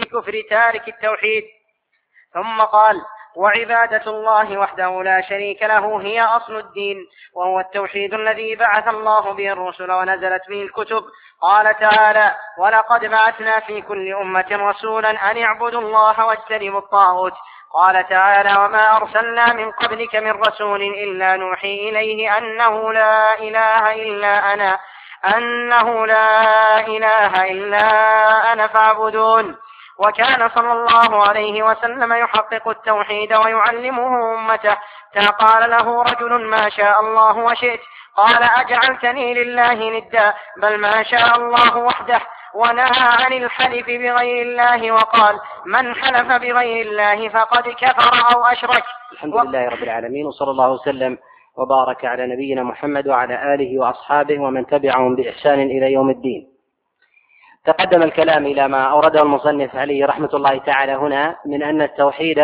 في كفر تارك التوحيد. ثم قال: وعبادة الله وحده لا شريك له هي أصل الدين، وهو التوحيد الذي بعث الله به الرسل ونزلت به الكتب. قال تعالى: ولقد بعثنا في كل أمة رسولا أن اعبدوا الله واجتنبوا الطاغوت. قال تعالى: وما أرسلنا من قبلك من رسول إلا نوحي إليه أنه لا إله إلا أنا فاعبدون. وكان صلى الله عليه وسلم يحقق التوحيد ويعلمه أمته. فقال له رجل: ما شاء الله وشئت. قال: أجعلتني لله ندا؟ بل ما شاء الله وحده. ونهى عن الحلف بغير الله وقال: من حلف بغير الله فقد كفر أو أشرك. الحمد لله رب العالمين، وصلى الله وسلم وبارك على نبينا محمد وعلى آله وأصحابه ومن تبعهم بإحسان إلى يوم الدين. تقدم الكلام إلى ما أورده المصنف عليه رحمة الله تعالى هنا من أن التوحيد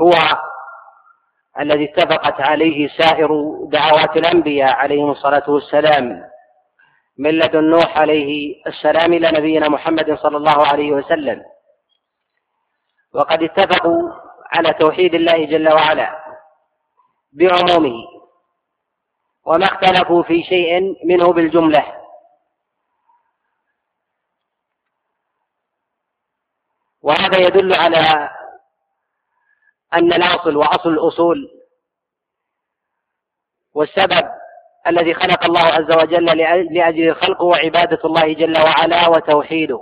هو الذي اتفقت عليه سائر دعوات الأنبياء عليهم الصلاة والسلام من لدن نوح عليه السلام إلى نبينا محمد صلى الله عليه وسلم، وقد اتفقوا على توحيد الله جل وعلا بعمومه، وما اختلفوا في شيء منه بالجملة. وهذا يدل على أن الأصل وأصل الأصول والسبب الذي خلق الله عز وجل لأجل الخلق هو عبادة الله جل وعلا وتوحيده.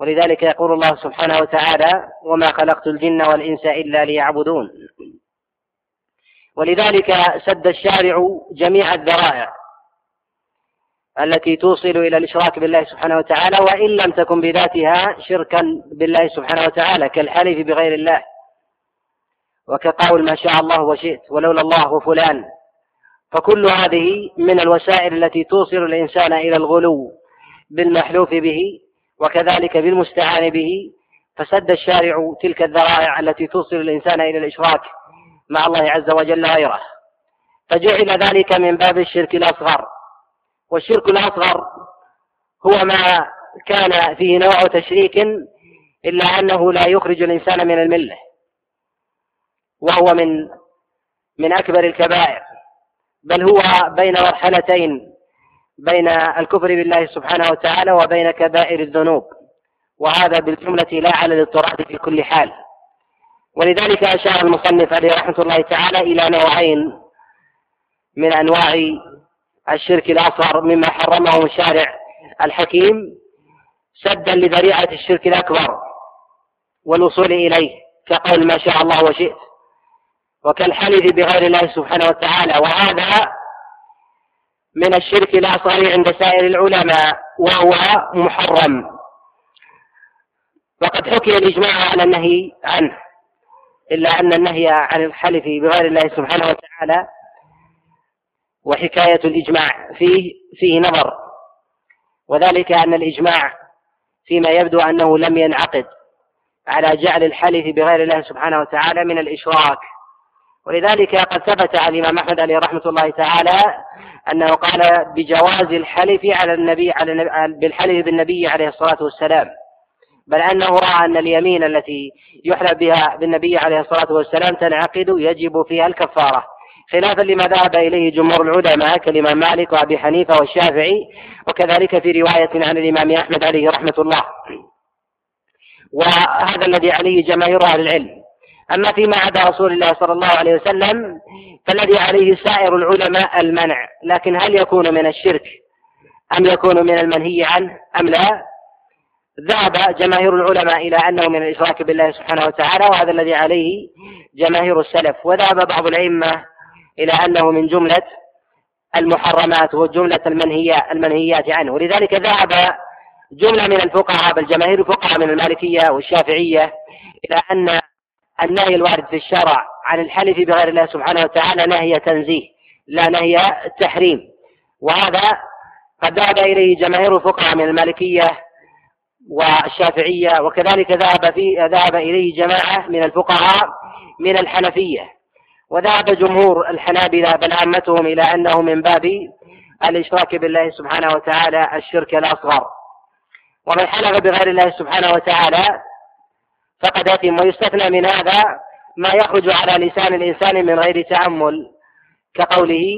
ولذلك يقول الله سبحانه وتعالى: وما خلقت الجن والإنس إلا ليعبدون. ولذلك سد الشارع جميع الذرائع التي توصل إلى الإشراك بالله سبحانه وتعالى، وإن لم تكن بذاتها شركا بالله سبحانه وتعالى، كالحلف بغير الله، وكقول ما شاء الله وشئت، ولولا الله وفلان. فكل هذه من الوسائل التي توصل الإنسان إلى الغلو بالمحلوف به، وكذلك بالمستعان به. فسد الشارع تلك الذرائع التي توصل الإنسان إلى الإشراك مع الله عز وجل غيره، فجعل ذلك من باب الشرك الأصغر. والشرك الأصغر هو ما كان فيه نوع تشريك إلا أنه لا يخرج الإنسان من الملة، وهو من أكبر الكبائر، بل هو بين مرحلتين، بين الكفر بالله سبحانه وتعالى وبين كبائر الذنوب، وهذا بالجملة لا على الاضطراد في كل حال. ولذلك أشار المصنف عليه رحمة الله تعالى إلى نوعين من أنواع الشرك الأصغر مما حرمه الشارع الحكيم سدا لذريعة الشرك الأكبر والوصول إليه، كقول ما شاء الله وشئت، وكالحلف بغير الله سبحانه وتعالى. وهذا من الشرك الأصغر عند سائر العلماء، وهو محرم، وقد حكي الإجماع على النهي عنه، إلا أن النهي عن الحلف بغير الله سبحانه وتعالى وحكاية الإجماع فيه نظر، وذلك أن الإجماع فيما يبدو أنه لم ينعقد على جعل الحلف بغير الله سبحانه وتعالى من الإشراك. ولذلك قد ثبت عن الإمام أحمد عليه رحمة الله تعالى أنه قال بجواز الحلف بالحلف بالنبي عليه الصلاة والسلام، بل أنه رأى أن اليمين التي يحلف بها بالنبي عليه الصلاة والسلام تنعقد يجب فيها الكفارة، خلافا لما ذهب إليه جمهور العلماء كالإمام مالك وأبي حنيفة والشافعي، وكذلك في رواية عن الإمام أحمد عليه رحمة الله، وهذا الذي عليه جماهير أهل العلم. أما فيما عدا رسول الله صلى الله عليه وسلم فالذي عليه سائر العلماء المنع، لكن هل يكون من الشرك أم يكون من المنهي عنه أم لا؟ ذهب جماهير العلماء إلى أنه من الإشراك بالله سبحانه وتعالى، وهذا الذي عليه جماهير السلف. وذهب بعض الأئمة إلى أنه من جملة المحرمات وجملة المنهيات عنه. ولذلك ذهب جملة من الفقهاء، بل جماهير الفقهاء من المالكية والشافعية، إلى أن النهي الوارد في الشرع عن الحلف بغير الله سبحانه وتعالى نهي تنزيه لا نهي تحريم، وهذا قد ذهب إليه جماهير الفقهاء من المالكية والشافعية، وكذلك ذهب إليه جماعة من الفقهاء من الحنفية، وذهب جمهور الحنابلة بل عامتهم إلى أنه من باب الإشراك بالله سبحانه وتعالى الشرك الأصغر. ومن حلف بغير الله سبحانه وتعالى فقد أثم. ويستثنى من هذا ما يخرج على لسان الإنسان من غير تأمل كقوله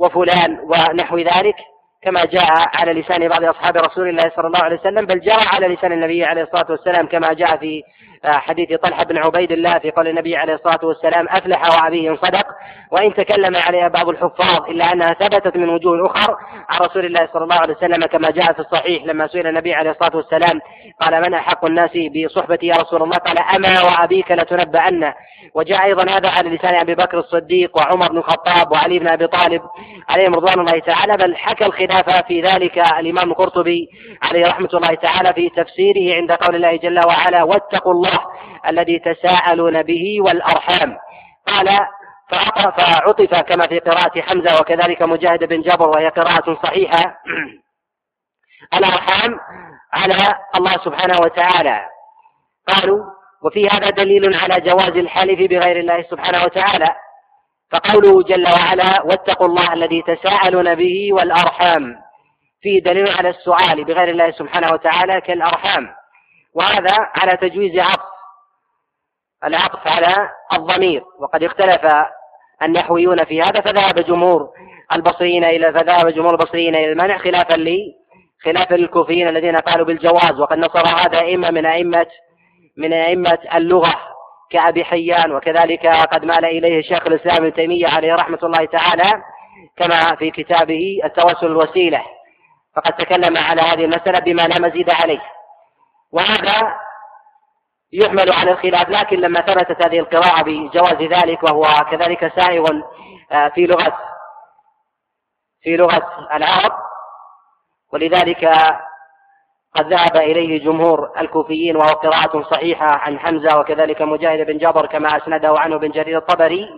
وفلان ونحو ذلك، كما جاء على لسان بعض أصحاب رسول الله صلى الله عليه وسلم، بل جرى على لسان النبي عليه الصلاة والسلام كما جاء في حديث طلحة بن عبيد الله في قول النبي عليه الصلاة والسلام: أفلح وعبيه صدق، وإن تكلم عليها بعض الحفاظ إلا أنها ثبتت من وجوه أخر عن رسول الله صلى الله عليه وسلم، كما جاء في الصحيح لما سئل النبي عليه الصلاة والسلام قال: من أحق الناس بصحبتي يا رسول الله؟ قال: أما وأبيك لتنبأن. وجاء أيضا هذا على لسان أبي بكر الصديق وعمر بن الخطاب وعلي بن أبي طالب عليهم رضوان الله تعالى، بل حكى الخلاف في ذلك الإمام القرطبي عليه رحمة الله تعالى في تفسيره عند قول الله جل وعلا: واتقوا الله الذي تساءلون به والأرحام. قال فعطف كما في قراءة حمزة وكذلك مجاهد بن جبر وهي قراءة صحيحة الأرحام على الله سبحانه وتعالى. قالوا: وفي هذا دليل على جواز الحلف بغير الله سبحانه وتعالى، فقوله جل وعلا: واتقوا الله الذي تساءلون به والأرحام، فيه دليل على السؤال بغير الله سبحانه وتعالى كالأرحام، وهذا على تجويز العطف على الضمير. وقد اختلف النحويون في هذا، فذهب جمهور البصريين إلى المنع خلافا للكوفيين الذين قالوا بالجواز، وقد نصر هذا أئمة من أئمة اللغة كأبي حيان، وكذلك قد مال إليه شيخ الإسلام ابن تيمية عليه رحمة الله تعالى كما في كتابه التوسل الوسيلة، فقد تكلم على هذه المسألة بما لا مزيد عليه. وهذا يحمل على الخلاف، لكن لما ثبتت هذه القراءة بجواز ذلك، وهو كذلك سائغ في لغة العرب، ولذلك قد ذهب إليه جمهور الكوفيين، وهو قراءة صحيحة عن حمزة وكذلك مجاهد بن جبر كما أسنده عنه بن جرير الطبري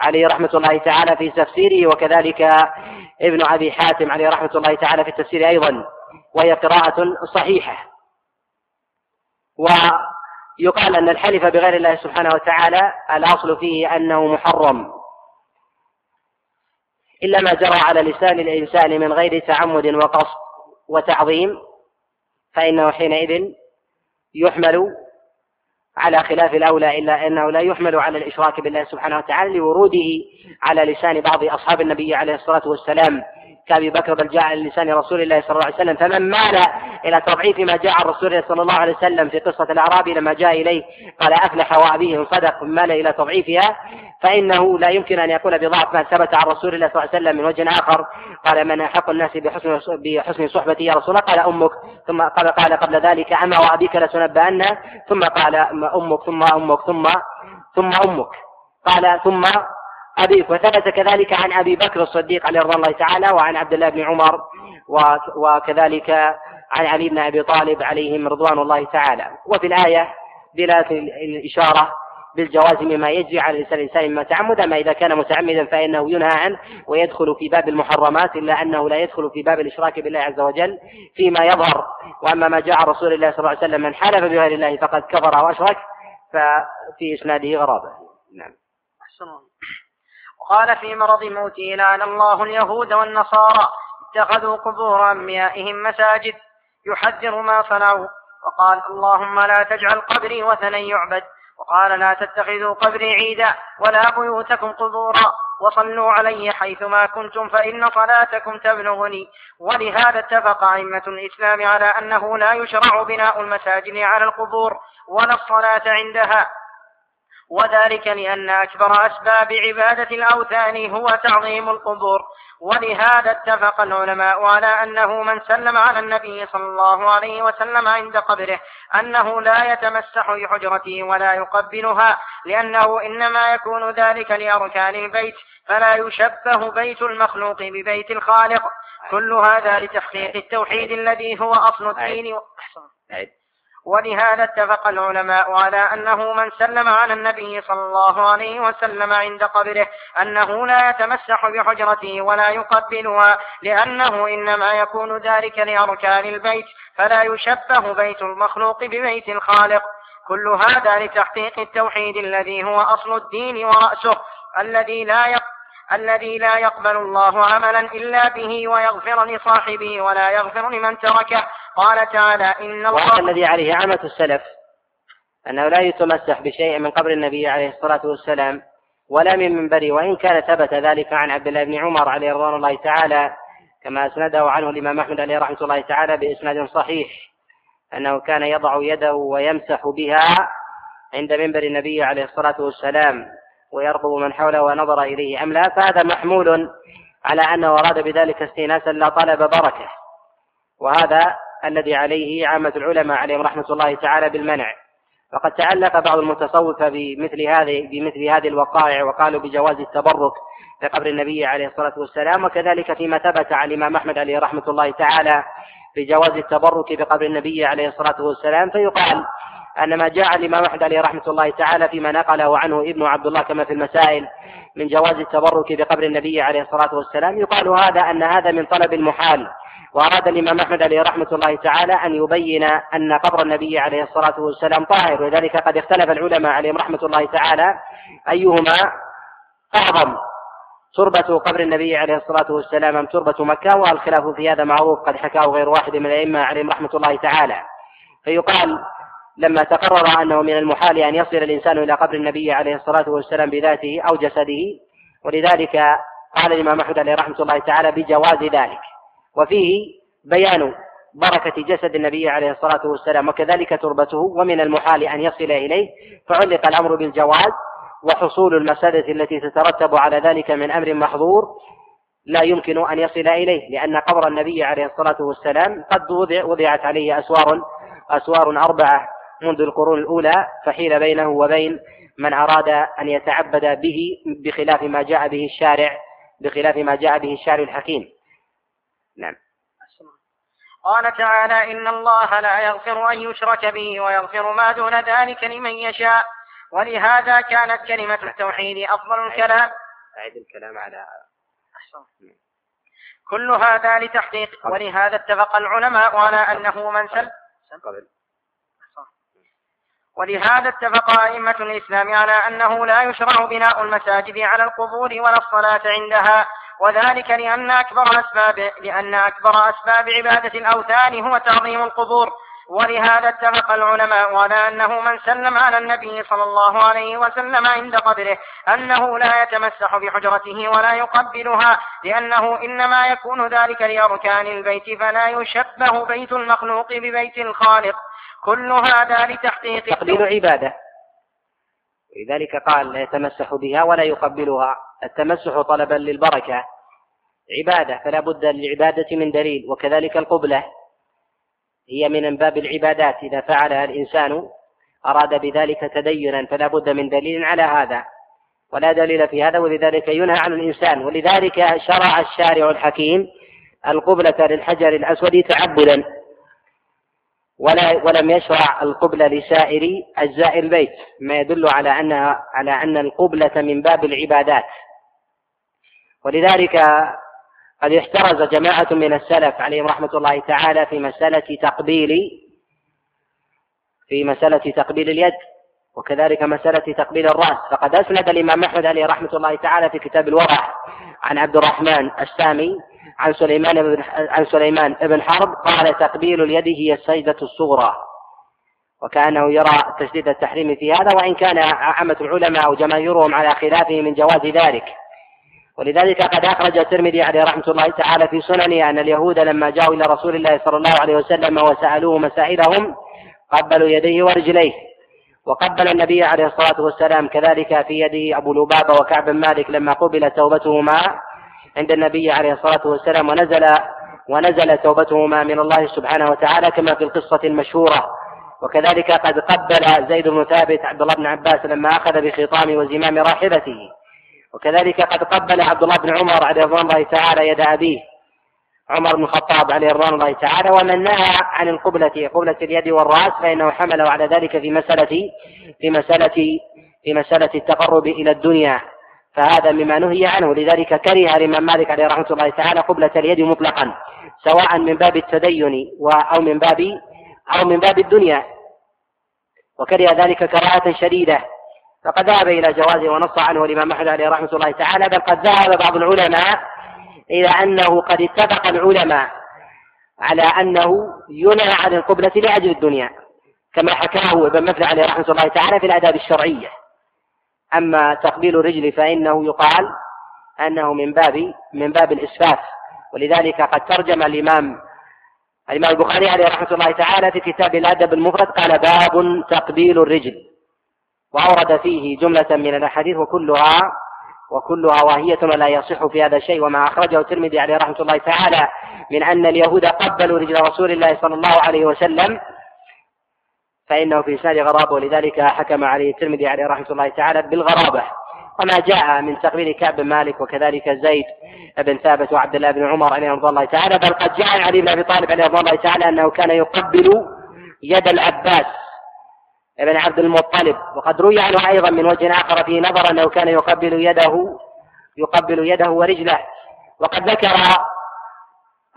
عليه رحمة الله تعالى في تفسيره، وكذلك ابن أبي حاتم عليه رحمة الله تعالى في التفسير أيضا، وهي قراءة صحيحة. ويقال أن الحلف بغير الله سبحانه وتعالى الأصل فيه أنه محرم، إلا ما جرى على لسان الإنسان من غير تعمد وقصد وتعظيم، فإنه حينئذ يحمل على خلاف الأولى، إلا أنه لا يحمل على الإشراك بالله سبحانه وتعالى لوروده على لسان بعض أصحاب النبي عليه الصلاة والسلام كأبي بكر، بل جاء على لسان رسول الله صلى الله عليه وسلم. فمن مال إلى تضعيف ما جاء عن رسول الله صلى الله عليه وسلم في قصة الأعرابي لما جاء إليه قال: أفلح وأبيه صدق، من مال إلى تضعيفها فإنه لا يمكن أن يقول بضعف ما ثبت عن رسول الله صلى الله عليه وسلم من وجه آخر. قال: من أحق الناس بحسن صحبتي يا رسول الله؟ قال: أمك. ثم قال قبل ذلك: أما وأبيك لتنبأن. ثم قال: أمك ثم أمك ثم أمك. قال: ثم أبيك. وثبت كذلك عن أبي بكر الصديق عليه رضوان الله تعالى، وعن عبد الله بن عمر، وكذلك عن علي بن أبي طالب عليهم رضوان الله تعالى. وفي الآية دلالة الإشارة بالجواز مما يجري على لسان الإنسان مما تعمد، أما إذا كان متعمدا فإنه ينهى عنه ويدخل في باب المحرمات، إلا أنه لا يدخل في باب الإشراك بالله عز وجل فيما يظهر. وأما ما جاء رسول الله صلى الله عليه وسلم: من حلف بغير الله فقد كفر وأشرك، ففي إسناده غرابة. نعم. قال: في مرض موته لعن الله اليهود والنصارى اتخذوا قبور أنبيائهم مساجد، يحذر ما صنعوا، وقال: اللهم لا تجعل قبري وثنا يعبد، وقال: لا تتخذوا قبري عيدا ولا بيوتكم قبورا، وصلوا علي حيثما كنتم فإن صلاتكم تبلغني. ولهذا اتفق أئمة الإسلام على أنه لا يشرع بناء المساجد على القبور ولا الصلاة عندها، وذلك لأن أكبر أسباب عبادة الأوثان هو تعظيم القبور. ولهذا اتفق العلماء على أنه من سلم على النبي صلى الله عليه وسلم عند قبره أنه لا يتمسح بحجرته ولا يقبلها، لأنه إنما يكون ذلك لأركان البيت، فلا يشبه بيت المخلوق ببيت الخالق. كل هذا لتحقيق التوحيد الذي هو أصل الدين. ولهذا اتفق العلماء على أنه من سلم على النبي صلى الله عليه وسلم عند قبره أنه لا يتمسح بحجرته ولا يقبلها، لأنه إنما يكون ذلك لأركان البيت، فلا يشبه بيت المخلوق ببيت الخالق. كل هذا لتحقيق التوحيد الذي هو أصل الدين ورأسه، الذي لا يقبل الله عملا إلا به، ويغفر لصاحبه ولا يغفر لمن تركه. قال تعالى إن الله الذي عليه عامة السلف أنه لا يتمسح بشيء من قبر النبي عليه الصلاة والسلام ولا من منبره، وإن كان ثبت ذلك عن عبد الله بن عمر عليه رضوان الله تعالى كما أسنده عنه الإمام أحمد عليه رحمة الله تعالى بإسناد صحيح أنه كان يضع يده ويمسح بها عند منبر النبي عليه الصلاة والسلام ويرقب من حوله ونظر إليه أم لا، فهذا محمول على أنه أراد بذلك استئناسا لا طلب بركة، وهذا الذي عليه عامة العلماء عليهم رحمة الله تعالى بالمنع. وقد تعلق بعض المتصوفة بمثل هذه الوقائع وقالوا بجواز التبرك بقبر النبي عليه الصلاة والسلام، وكذلك فيما ثبت عن الإمام أحمد عليه رحمة الله تعالى بجواز التبرك بقبر النبي عليه الصلاة والسلام، فيقال أن ما جاء الإمام أحمد عليه رحمة الله تعالى فيما نقله عنه ابن عبد الله كما في المسائل من جواز التبرك بقبر النبي عليه الصلاة والسلام يقال هذا أن هذا من طلب المحال، وأراد الإمام أحمد عليه رحمة الله تعالى أن يبين أن قبر النبي عليه الصلاة والسلام طاهر، ولذلك قد اختلف العلماء عليهم رحمة الله تعالى أيهما أعظم، تربة قبر النبي عليه الصلاة والسلام أم تربة مكة، والخلاف في هذا معروف قد حكاه غير واحد من الأئمة عليهم رحمة الله تعالى. فيقال لما تقرر أنه من المحال أن يصل الإنسان إلى قبر النبي عليه الصلاة والسلام بذاته أو جسده، ولذلك قال الإمام أحمد عليه رحمة الله تعالى بجواز ذلك، وفيه بيان بركة جسد النبي عليه الصلاة والسلام وكذلك تربته، ومن المحال أن يصل إليه، فعلق الأمر بالجواز، وحصول المفسدة التي تترتب على ذلك من أمر محظور لا يمكن أن يصل إليه، لأن قبر النبي عليه الصلاة والسلام قد وضعت عليه أسوار أربعة منذ القرون الأولى، فحيل بينه وبين من أراد أن يتعبد به بخلاف ما جاء به الشارع الحكيم. نعم. قال تعالى إن الله لا يغفر أن يشرك به ويغفر ما دون ذلك لمن يشاء، ولهذا كانت كلمة التوحيد أفضل الكلام. أعيد الكلام على كل هذا لتحقيق، ولهذا اتفق العلماء على أنه من سلب ولهذا اتفق أئمة الإسلام على أنه لا يشرع بناء المساجد على القبور ولا الصلاة عندها، وذلك لأن أكبر أسباب عبادة الأوثان هو تعظيم القبور، ولهذا اتفق العلماء على أنه من سلم على النبي صلى الله عليه وسلم عند قبره أنه لا يتمسح بحجرته ولا يقبلها، لأنه إنما يكون ذلك لأركان البيت، فلا يشبه بيت المخلوق ببيت الخالق. كل هذا لتحقيق تقبيل عبادة، لذلك قال لا يتمسح بها ولا يقبلها. التمسح طلبا للبركة عبادة، فلا بد للعبادة من دليل، وكذلك القبلة هي من باب العبادات، إذا فعلها الإنسان أراد بذلك تدينا فلا بد من دليل على هذا، ولا دليل في هذا، ولذلك ينهى عن الإنسان، ولذلك شرع الشارع الحكيم القبلة للحجر الأسود تعبدا، ولم يشرع القبلة لسائر أجزاء البيت، ما يدل على أن القبلة من باب العبادات. ولذلك قد احترز جماعة من السلف عليهم رحمة الله تعالى في مسألة تقبيل اليد، وكذلك مسألة تقبيل الرأس، فقد أسند الإمام أحمد عليه رحمة الله تعالى في كتاب الورع عن عبد الرحمن السامي عن سليمان بن حرب قال تقبيل اليد هي السجدة الصغرى، وكأنه يرى تشديد التحريم في هذا، وإن كان عامة العلماء وجماهيرهم على خلافه من جواز ذلك. ولذلك قد أخرج الترمذي عليه رحمة الله تعالى في سننه أن اليهود لما جاءوا إلى رسول الله صلى الله عليه وسلم وسألوه مسائلهم قبلوا يديه ورجليه، وقبل النبي عليه الصلاة والسلام، كذلك في يده أبو لبابة وكعب بن مالك لما قبلت توبتهما عند النبي عليه الصلاة والسلام، ونزل توبتهما من الله سبحانه وتعالى كما في القصة المشهورة. وكذلك قد قبل زيد بن ثابت عبد الله بن عباس لما أخذ بخطام وزمام راحلته، وكذلك قد قبل عبد الله بن عمر عليه رضوان الله تعالى يد أبيه عمر بن الخطاب عليه رضوان الله تعالى. ومن نهى عن قبلة اليد والرأس فإنه حمله على ذلك في مسألة التقرب إلى الدنيا، فهذا مما نهي عنه، لذلك كره الإمام مالك عليه رحمة الله تعالى قبلة اليد مطلقا، سواء من باب التدين أو من باب الدنيا، وكره ذلك كراهة شديدة، فقد ذهب إلى جوازه ونص عنه الإمام أحمد عليه رحمة الله تعالى. بل قد ذهب بعض العلماء إلى أنه قد اتفق العلماء على أنه ينهى عن القبلة لأجل الدنيا، كما حكاه ابن مفلح عليه رحمه الله تعالى في الآداب الشرعية. أما تقبيل الرجل فإنه يقال أنه من باب الإسفاف، ولذلك قد ترجم الإمام البخاري عليه رحمه الله تعالى في كتاب الأدب المفرد قال: باب تقبيل الرجل، وأورد فيه جملة من الأحاديث وكلها واهية ولا يصح في هذا شيء. وما أخرجه الترمذي عليه رحمه الله تعالى من أن اليهود قبلوا رجل رسول الله صلى الله عليه وسلم فإنه في إسناد غرابة، ولذلك حكم عليه الترمذي عليه رحمه الله تعالى بالغرابة. وما جاء من تقبيل كعب بن مالك وكذلك زيد بن ثابت وعبد الله بن عمر عليه رضي الله تعالى، بل قد جاء علي بن أبي طالب عليه رضي الله تعالى أنه كان يقبل يد العباس ابن عبد المطلب، وقد روي عنه أيضا من وجه آخر فيه نظر أنه كان يقبل يده ورجله. وقد ذكر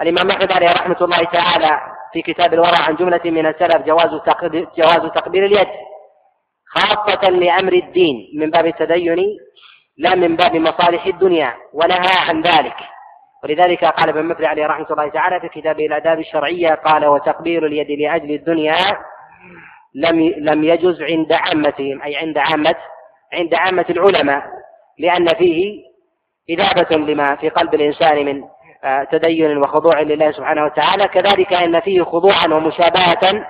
الإمام أحمد عليه رحمة الله تعالى في كتاب الورع عن جملة من السلف جواز تقبيل اليد، خاصة لأمر الدين من باب التدين لا من باب مصالح الدنيا، ونهى عن ذلك. ولذلك قال ابن مفلح عليه رحمة الله تعالى في كتابه الآداب الشرعية قال: وتقبيل اليد لأجل الدنيا لم يجوز عند عامتهم، أي عند عامة العلماء، لأن فيه إذابة لما في قلب الإنسان من تدين وخضوع لله سبحانه وتعالى. كذلك أن فيه خضوعا ومشابهة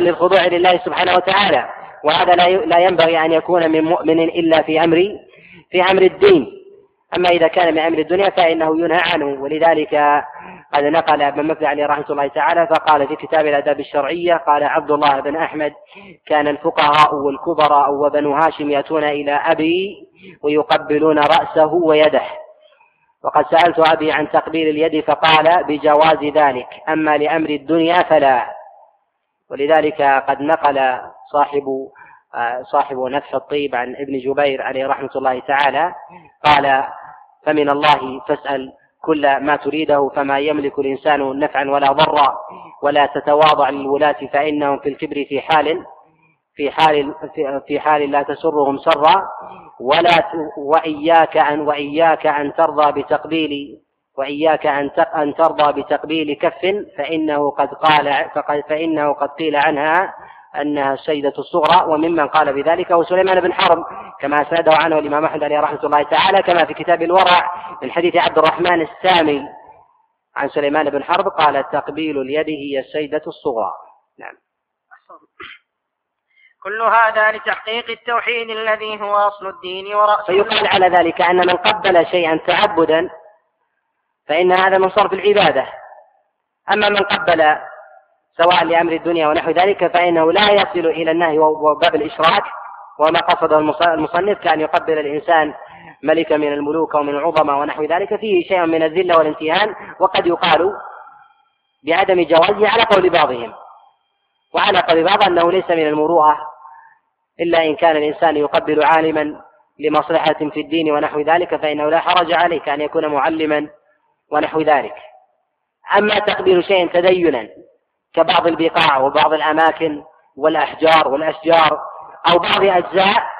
للخضوع لله سبحانه وتعالى، وهذا لا ينبغي أن يكون من مؤمن إلا في أمر الدين. أما إذا كان من أمر الدنيا فإنه ينهى عنه. ولذلك قد نقل ابن مفلح عليه رحمه الله تعالى فقال في كتاب الآداب الشرعية قال: عبد الله بن أحمد: كان الفقهاء والكبراء وبنو هاشم يأتون إلى أبي ويقبلون رأسه ويده، وقد سألت أبي عن تقبيل اليد فقال: بجواز ذلك، أما لأمر الدنيا فلا. ولذلك قد نقل صاحب نفح الطيب عن ابن جبير عليه رحمة الله تعالى قال: فمن الله فاسأل كل ما تريده، فما يملك الإنسان نفعا ولا ضرا، ولا تتواضع للولاة فإنهم في الكبر في حال لا تسرهم سرا، وإياك أن ترضى بتقبيل كف، فإنه قد قيل عنها أنها السيدة الصغرى. وممن قال بذلك هو سليمان بن حرب، كما أسنده عنه الإمام أحمد عليه رحمة الله تعالى، كما في كتاب الورع من حديث عبد الرحمن السامي عن سليمان بن حرب قال: تقبيل اليد هي السيدة الصغرى. نعم. كل هذا لتحقيق التوحيد الذي هو أصل الدين ورأسه. فيقال على ذلك أن من قبل شيئا تعبدا فإن هذا من صرف العبادة، أما من قبل سواء لأمر الدنيا ونحو ذلك فإنه لا يصل إلى النهي وباب الإشراك. وما قصده المصنف كأن يقبل الإنسان ملكا من الملوك ومن العظماء ونحو ذلك فيه شيء من الذلة والامتهان، وقد يقال بعدم جوازه على قول بعضهم. وعلى قول بعض أنه ليس من المروءة إلا إن كان الإنسان يقبل عالما لمصلحة في الدين ونحو ذلك، فإنه لا حرج عليك أن يكون معلما ونحو ذلك. أما تقبيل شيء تدينا كبعض البقاع وبعض الأماكن والأحجار والأشجار، أو بعض أجزاء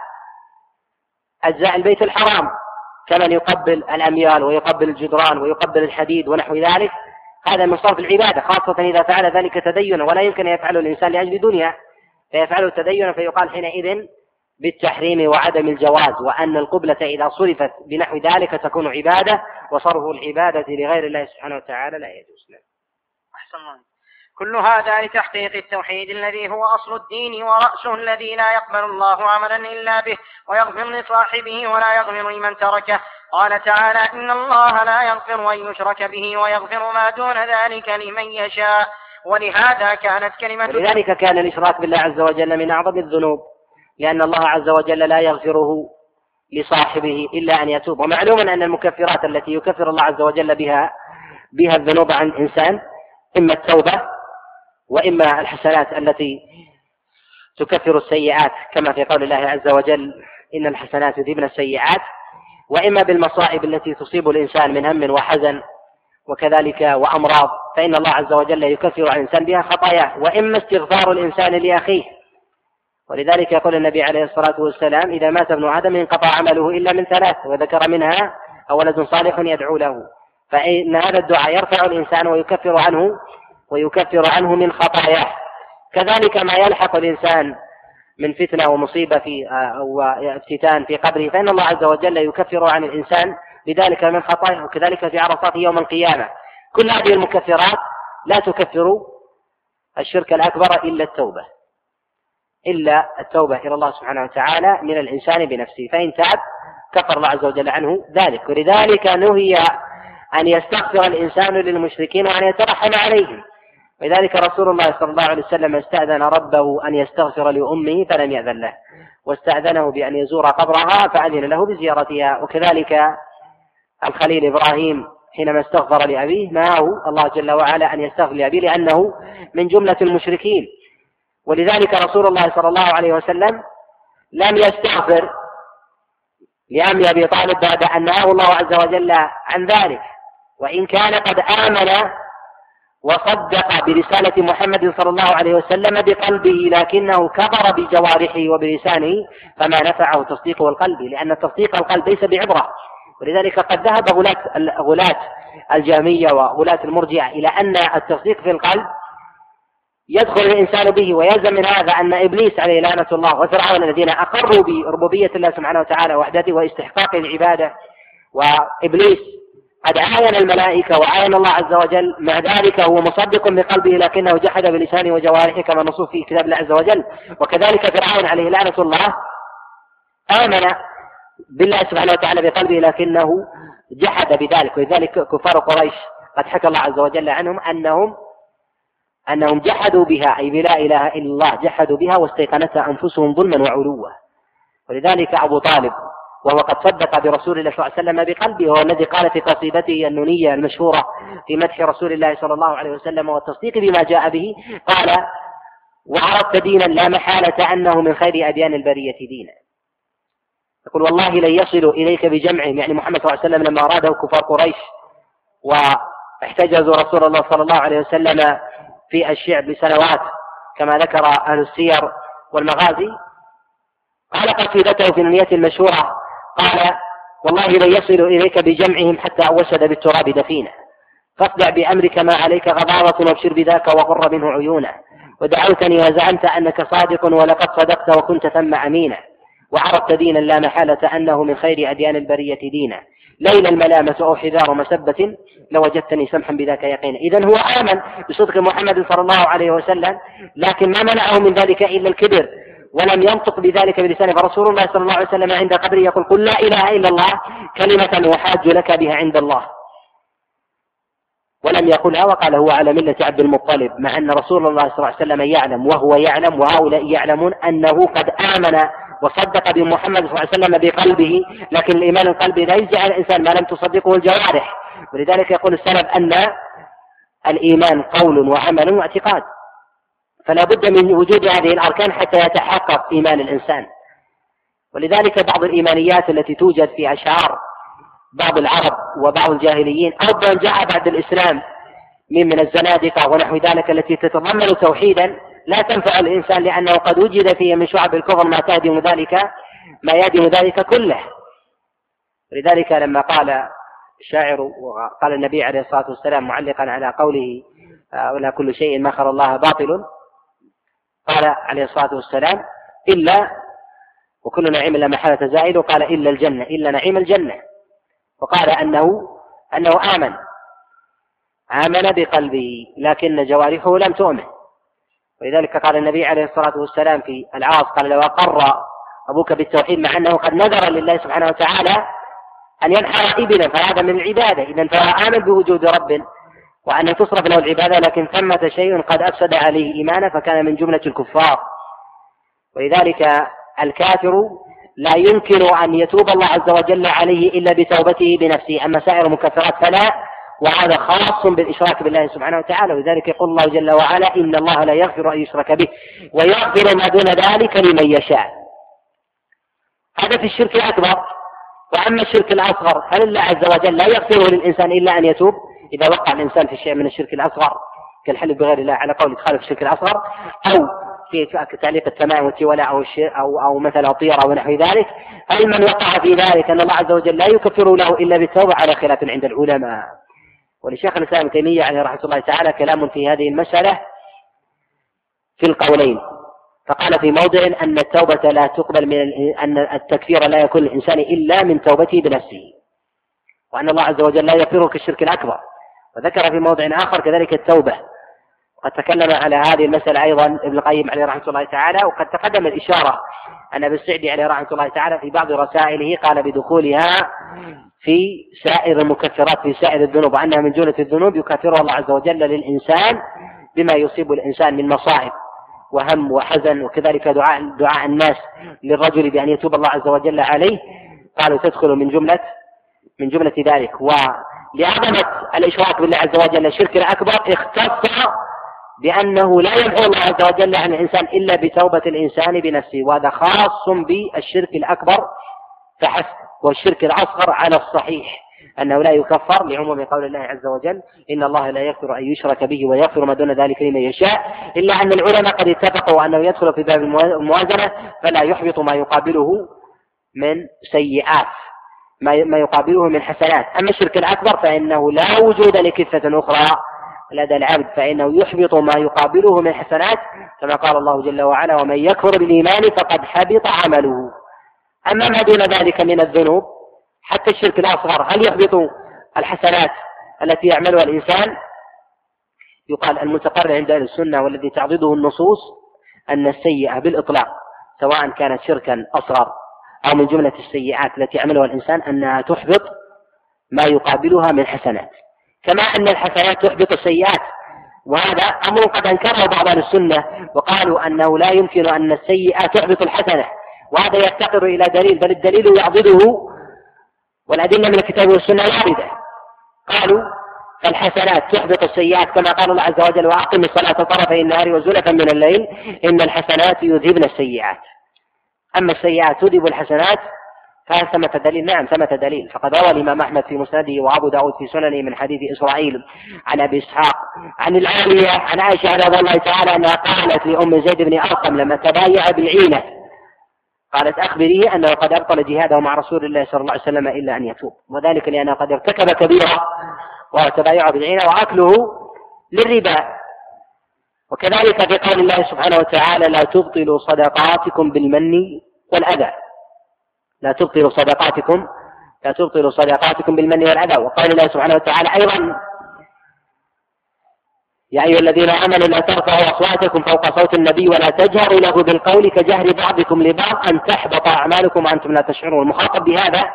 البيت الحرام، كمن يقبل الأميال ويقبل الجدران ويقبل الحديد ونحو ذلك، هذا من صرف العبادة، خاصة إذا فعل ذلك تدينا، ولا يمكن أن يفعله الإنسان لأجل دنيا، فيفعله تدينا، فيقال حينئذ بالتحريم وعدم الجواز، وأن القبلة إذا صرفت بنحو ذلك تكون عبادة، وصرف العبادة لغير الله سبحانه وتعالى لا يجوز. أحسن الله. كل هذا لتحقيق التوحيد الذي هو أصل الدين ورأسه، الذي لا يقبل الله عملا إلا به، ويغفر لصاحبه ولا يغفر لمن تركه. قال تعالى: إن الله لا يغفر أن يشرك به ويغفر ما دون ذلك لمن يشاء. ولهذا كانت كلمة ولذلك كان الإشراك بالله عز وجل من أعظم الذنوب، لأن الله عز وجل لا يغفره لصاحبه إلا أن يتوب. ومعلوم أن المكفرات التي يكفر الله عز وجل بها الذنوب عن الإنسان إما التوبة وإما الحسنات التي تكفر السيئات، كما في قول الله عز وجل: إن الحسنات يذهبن السيئات، وإما بالمصائب التي تصيب الإنسان من هم وحزن وكذلك وأمراض، فإن الله عز وجل يكفر عن الإنسان بها خطاياه، وإما استغفار الإنسان لأخيه. ولذلك يقول النبي عليه الصلاة والسلام: إذا مات ابن آدم انقطع عمله إلا من ثلاث، وذكر منها أو ولد صالح يدعو له. فإن هذا الدعاء يرفع الإنسان ويكفر عنه من خطاياه. كذلك ما يلحق الإنسان من فتنة ومصيبة وافتتان في قبره، فإن الله عز وجل يكفر عن الإنسان بذلك من خطاياه، وكذلك في عرصات يوم القيامة. كل هذه المكفرات لا تكفر الشرك الأكبر إلا التوبة إلى الله سبحانه وتعالى من الإنسان بنفسه، فإن تاب كفر الله عز وجل عنه ذلك. ولذلك نهي أن يستغفر الإنسان للمشركين وأن يترحم عليهم، ولذلك رسول الله صلى الله عليه وسلم استأذن ربه أن يستغفر لأمه فلم يأذن له، واستأذنه بأن يزور قبرها فأذن له بزيارتها. وكذلك الخليل إبراهيم حينما استغفر لأبيه نهاه الله جل وعلا أن يستغفر لأبيه لأنه من جملة المشركين، ولذلك رسول الله صلى الله عليه وسلم لم يستغفر لعم أبي طالب بعد أن نهاه الله عز وجل عن ذلك، وإن كان قد آمن وصدق برسالة محمد صلى الله عليه وسلم بقلبه، لكنه كفر بجوارحه وبلسانه فما نفعه تصديقه القلب، لأن تصديق القلب ليس بعبرة. ولذلك قد ذهب غلاة الجهمية وغلاة المرجئة إلى أن التصديق في القلب يدخل الإنسان به، ويلزم من هذا أن إبليس عليه لعنة الله وفرعون الذين أقروا بربوبية الله سبحانه وتعالى وحدته واستحقاق العبادة، وإبليس قد عاين الملائكة وعاين الله عز وجل، مع ذلك هو مصدق بقلبه لكنه جحد بلسانه وجوارحه كما نصوص في كتاب الله عز وجل. وكذلك فرعون عليه لعنة الله آمن بالله سبحانه وتعالى بقلبه لكنه جحد بذلك، ولذلك كفار قريش قد حكى الله عز وجل عنهم أنهم جحدوا بها، أي بلا إله إلا الله، جحدوا بها واستيقنتها أنفسهم ظلما وعلوا. ولذلك أبو طالب وهو قد صدق برسول الله صلى الله عليه وسلم بقلبه، هو الذي قال في قصيدته النونية المشهورة في مدح رسول الله صلى الله عليه وسلم والتصديق بما جاء به، قال: وعرفت دينا لا محالة أنه من خير أديان البرية دينا. يقول: والله لن يصلوا إليك بجمعهم، يعني محمد صلى الله عليه وسلم لما أراده كفار قريش واحتجزوا رسول الله صلى الله عليه وسلم في الشعب لسنوات كما ذكر أهل السير والمغازي، قال قصيدته في نونيته المشهورة، قال: والله لن يصلوا إليك بجمعهم حتى أوسد بالتراب دفينة، فاصدع بأمرك ما عليك غضاضة وابشر بذاك وغر منه عيونا، ودعوتني وزعمت أنك صادق ولقد صدقت وكنت ثم أمينا، وعرفت دينا لا محالة أنه من خير أديان البرية دينا، ليل الملامة أو حذار مسبة لوجدتني سمحا بذاك يقينا. إذن هو آمن بصدق محمد صلى الله عليه وسلم، لكن ما منعه من ذلك إلا الكبر، ولم ينطق بذلك بلسانه. فرسول الله صلى الله عليه وسلم عند قبره يقول: قل لا إله إلا الله كلمة أحاج لك بها عند الله، ولم يقلها، وقال هو على ملة عبد المطلب، مع أن رسول الله صلى الله عليه وسلم يعلم وهو يعلم وهؤلاء يعلمون أنه قد آمن وصدق بمحمد صلى الله عليه وسلم بقلبه، لكن الإيمان القلبي لا يجعل الإنسان ما لم تصدقه الجوارح. ولذلك يقول السلف أن الإيمان قول وعمل واعتقاد، فلا بد من وجود هذه الأركان حتى يتحقق إيمان الإنسان. ولذلك بعض الإيمانيات التي توجد في أشعار بعض العرب وبعض الجاهليين أيضا جاء بعد الإسلام من الزنادقة ونحو ذلك، التي تتضمن توحيدا لا تنفع الإنسان، لأنه قد وجد فيه من شعب الكفر ما يهدم ذلك كله. لذلك لما قال الشاعر وقال النبي عليه الصلاة والسلام معلقا على قوله: ولا كل شيء ما خلى الله باطل، قال عليه الصلاة والسلام: إلا وكل نعيم لا محالة زائد، وقال إلا نعيم الجنة، وقال أنه آمن بقلبه لكن جوارحه لم تؤمن. ولذلك قال النبي عليه الصلاة والسلام في العاص، قال: لو أقر أبوك بالتوحيد مع أنه قد نذر لله سبحانه وتعالى أن ينحر إبلا، فهذا من العبادة، إذن فهو آمن بوجود رب وأن تصرف له العبادة، لكن ثمة شيء قد أفسد عليه إيمانه فكان من جملة الكفار. ولذلك الكافر لا يمكن أن يتوب الله عز وجل عليه إلا بتوبته بنفسه، أما سائر المكفرات فلا، وهذا خاص بالإشراك بالله سبحانه وتعالى. ولذلك يقول الله جل وعلا: إن الله لا يغفر أن يشرك به ويغفر ما دون ذلك لمن يشاء. هذا في الشرك الأكبر. وأما الشرك الأصغر هل الله عز وجل لا يغفره للإنسان إلا أن يتوب إذا وقع الإنسان في شيء من الشرك الأصغر، كالحلف بغير الله على قول تخالف الشرك الأصغر، أو في تعليق التمائم والتولاء أو مثل أطيرة ونحو ذلك. هل من وقع في ذلك أن الله عز وجل لا يكفر له إلا بالتوبة؟ على خلاف عند العلماء. ولشيخ الإسلام ابن تيمية عليه رحمة الله تعالى كلام في هذه المسألة في القولين، فقال في موضع أن التوبة لا تقبل أن التكفير لا يكون الإنسان إلا من توبته بنفسه، وأن الله عز وجل لا يكفره كالشرك الأكبر، وذكر في موضع آخر كذلك التوبة، وقد تكلم على هذه المسألة أيضا ابن القيم عليه رحمة الله تعالى، وقد تقدم الإشارة أن ابن السعدي عليه رحمة الله تعالى في بعض رسائله قال بدخولها في سائر المكفرات في سائر الذنوب، وأنها من جملة الذنوب يكفرها الله عز وجل للإنسان بما يصيب الإنسان من مصائب وهم وحزن، وكذلك دعاء الناس للرجل بأن يتوب الله عز وجل عليه، قالوا تدخل من جملة ذلك. ولعظمة الإشراك بالله عز وجل الشرك الأكبر اختص بأنه لا يمحو الله عز وجل عن الإنسان إلا بتوبة الإنسان بنفسه، وهذا خاص بالشرك الأكبر فحسب، والشرك الأصغر على الصحيح أنه لا يكفر لعموم قول الله عز وجل إن الله لا يغفر أن يشرك به ويغفر ما دون ذلك لمن يشاء، إلا أن العلماء قد اتفقوا أنه يدخل في باب الموازنة، فلا يحبط ما يقابله من سيئات ما يقابله من حسنات. أما الشرك الأكبر فإنه لا وجود لكفة أخرى لدى العبد، فإنه يحبط ما يقابله من حسنات، كما قال الله جل وعلا ومن يكفر بالإيمان فقد حبط عمله. أما ما دون ذلك من الذنوب حتى الشرك الأصغر هل يحبط الحسنات التي يعملها الإنسان؟ يقال المتقرر عند أهل السنة والذي تعضده النصوص أن السيئة بالإطلاق سواء كانت شركا أصغر أو من جملة السيئات التي يعملها الإنسان أنها تحبط ما يقابلها من حسنات، كما أن الحسنات تحبط السيئات، وهذا أمر قد أنكره بعض أهل السنة وقالوا أنه لا يمكن أن السيئة تحبط الحسنة، وهذا يفتقر إلى دليل، بل الدليل يعضده والأدلة من الكتاب والسنة واردة. قالوا فالحسنات تحبط السيئات كما قال الله عز وجل وأقم الصلاة طرفي النهار وزلفا من الليل إن الحسنات يذهبن السيئات، أما السيئات تذهب الحسنات فهل ثمة دليل؟ نعم ثمة دليل، فقد روى الإمام أحمد في مسنده وأبو داود في سننه من حديث إسرائيل عن أبي إسحاق عن العالية عن عائشة رضي الله تعالى أنها قالت لأم زيد بن أرقم لما تبايع بالعينة قالت أخبريه أنه قد أبطل جهاده مع رسول الله صلى الله عليه وسلم إلا أن يتوب، وذلك لأنه قد ارتكب كبيرة وتبايع بالعينة وأكله للربا. وكذلك في قول الله سبحانه وتعالى لا تبطلوا صدقاتكم بالمن والأذى، لا تبطلوا صدقاتكم بالمن والأذى. وقال الله سبحانه وتعالى أيضا يا أيها الذين آمنوا لا ترفعوا أصواتكم فوق صوت النبي ولا تجهروا له بالقول كجهر بعضكم لبعض أن تحبط أعمالكم وأنتم لا تشعرون. المخاطب بهذا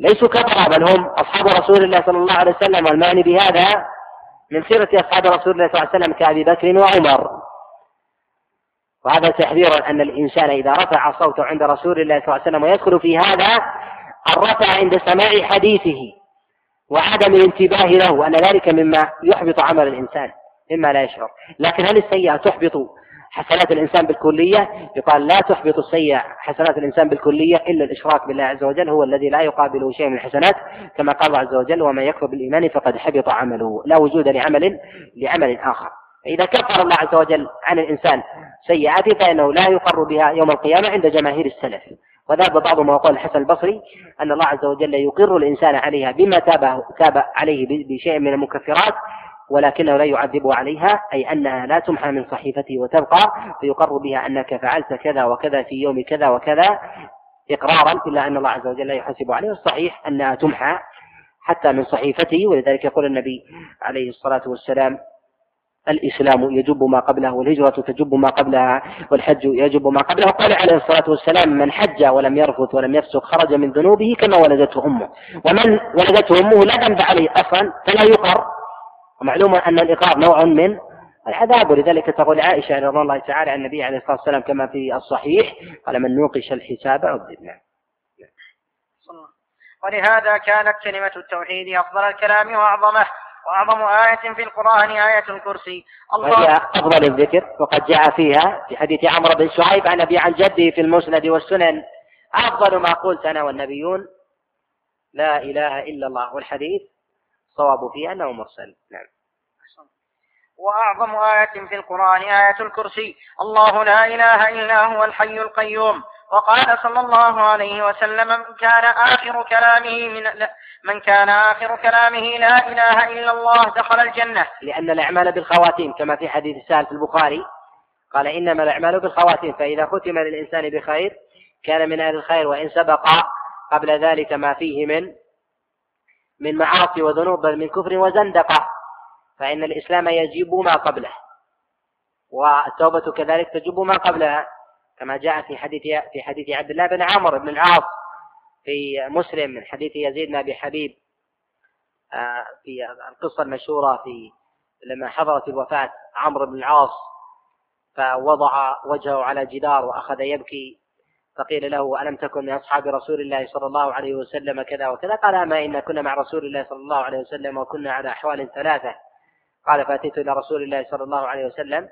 ليسوا كفرة بل هم أصحاب رسول الله صلى الله عليه وسلم، والمعني بهذا من سيرة أصحاب رسول الله صلى الله عليه وسلم كأبي بكر وعمر، وهذا تحذيرا أن الإنسان إذا رفع صوته عند رسول الله صلى الله عليه وسلم ويدخل في هذا الرفع عند سماع حديثه وعدم الانتباه له، وأن ذلك مما يحبط عمل الإنسان مما لا يشعر. لكن هل السيئة تحبط حسنات الإنسان بالكلية؟ يقال لا تحبط السيئة حسنات الإنسان بالكلية إلا الإشراك بالله عز وجل، هو الذي لا يقابله شيء من الحسنات، كما قال الله عز وجل ومن يكفر بالإيمان فقد حبط عمله، لا وجود لعمل آخر. إذا كفر الله عز وجل عن الإنسان سيئاته فإنه لا يقر بها يوم القيامة عند جماهير السلف، وذهب بعضهم وقال الحسن البصري أن الله عز وجل يقر الإنسان عليها بما تاب عليه بشيء من المكفرات، ولكنه لا يعذب عليها، أي أنها لا تمحى من صحيفته وتبقى، فيقر بها أنك فعلت كذا وكذا في يوم كذا وكذا إقرارا، إلا أن الله عز وجل لا يحاسب عليه. الصحيح أنها تمحى حتى من صحيفته، ولذلك يقول النبي عليه الصلاة والسلام الإسلام يجب ما قبله والهجرة تجب ما قبلها والحج يجب ما قبله. قال عليه الصلاة والسلام من حج ولم يرفث ولم يفسق خرج من ذنوبه كما ولدته أمه، ومن ولدته أمه لا ذنب عليه أصلا فلا يقر، ومعلوم أن الإقرار نوع من العذاب. ولذلك تقول عائشة رضي الله تعالى عن النبي عليه الصلاة والسلام كما في الصحيح قال من نوقش الحساب عذبنا. ولهذا كانت كلمة التوحيد أفضل الكلام وأعظمه، وأعظم آية في القرآن آية الكرسي وهي أفضل الذكر، وقد جاء فيها في حديث عمرو بن شعيب عن أبي عن جده في المسند والسنن أفضل ما قلت أنا والنبيون لا إله إلا الله، والحديث صواب فيه أنه مرسل. نعم. وأعظم آية في القرآن آية الكرسي الله لا إله إلا هو الحي القيوم وقال صلى الله عليه وسلم من كان آخر كلامه لا إله إلا الله دخل الجنة، لأن الأعمال بالخواتيم كما في حديث سهل في البخاري قال إنما الأعمال بالخواتيم، فإذا ختم للإنسان بخير كان من أهل الخير وإن سبق قبل ذلك ما فيه من معاصي وذنوب بل من كفر وزندقة، فإن الإسلام يجيب ما قبله والتوبة كذلك تجب ما قبلها، كما جاء في حديث عبد الله بن عمرو بن العاص في مسلم من حديث يزيد بن أبي حبيب في القصة المشهورة في لما حضرت الوفاة عمرو بن العاص فوضع وجهه على جدار وأخذ يبكي، فقيل له ألم تكن من أصحاب رسول الله صلى الله عليه وسلم كذا وكذا، قال أما إن كنا مع رسول الله صلى الله عليه وسلم وكنا على أحوال ثلاثة، قال فأتيت إلى رسول الله صلى الله عليه وسلم،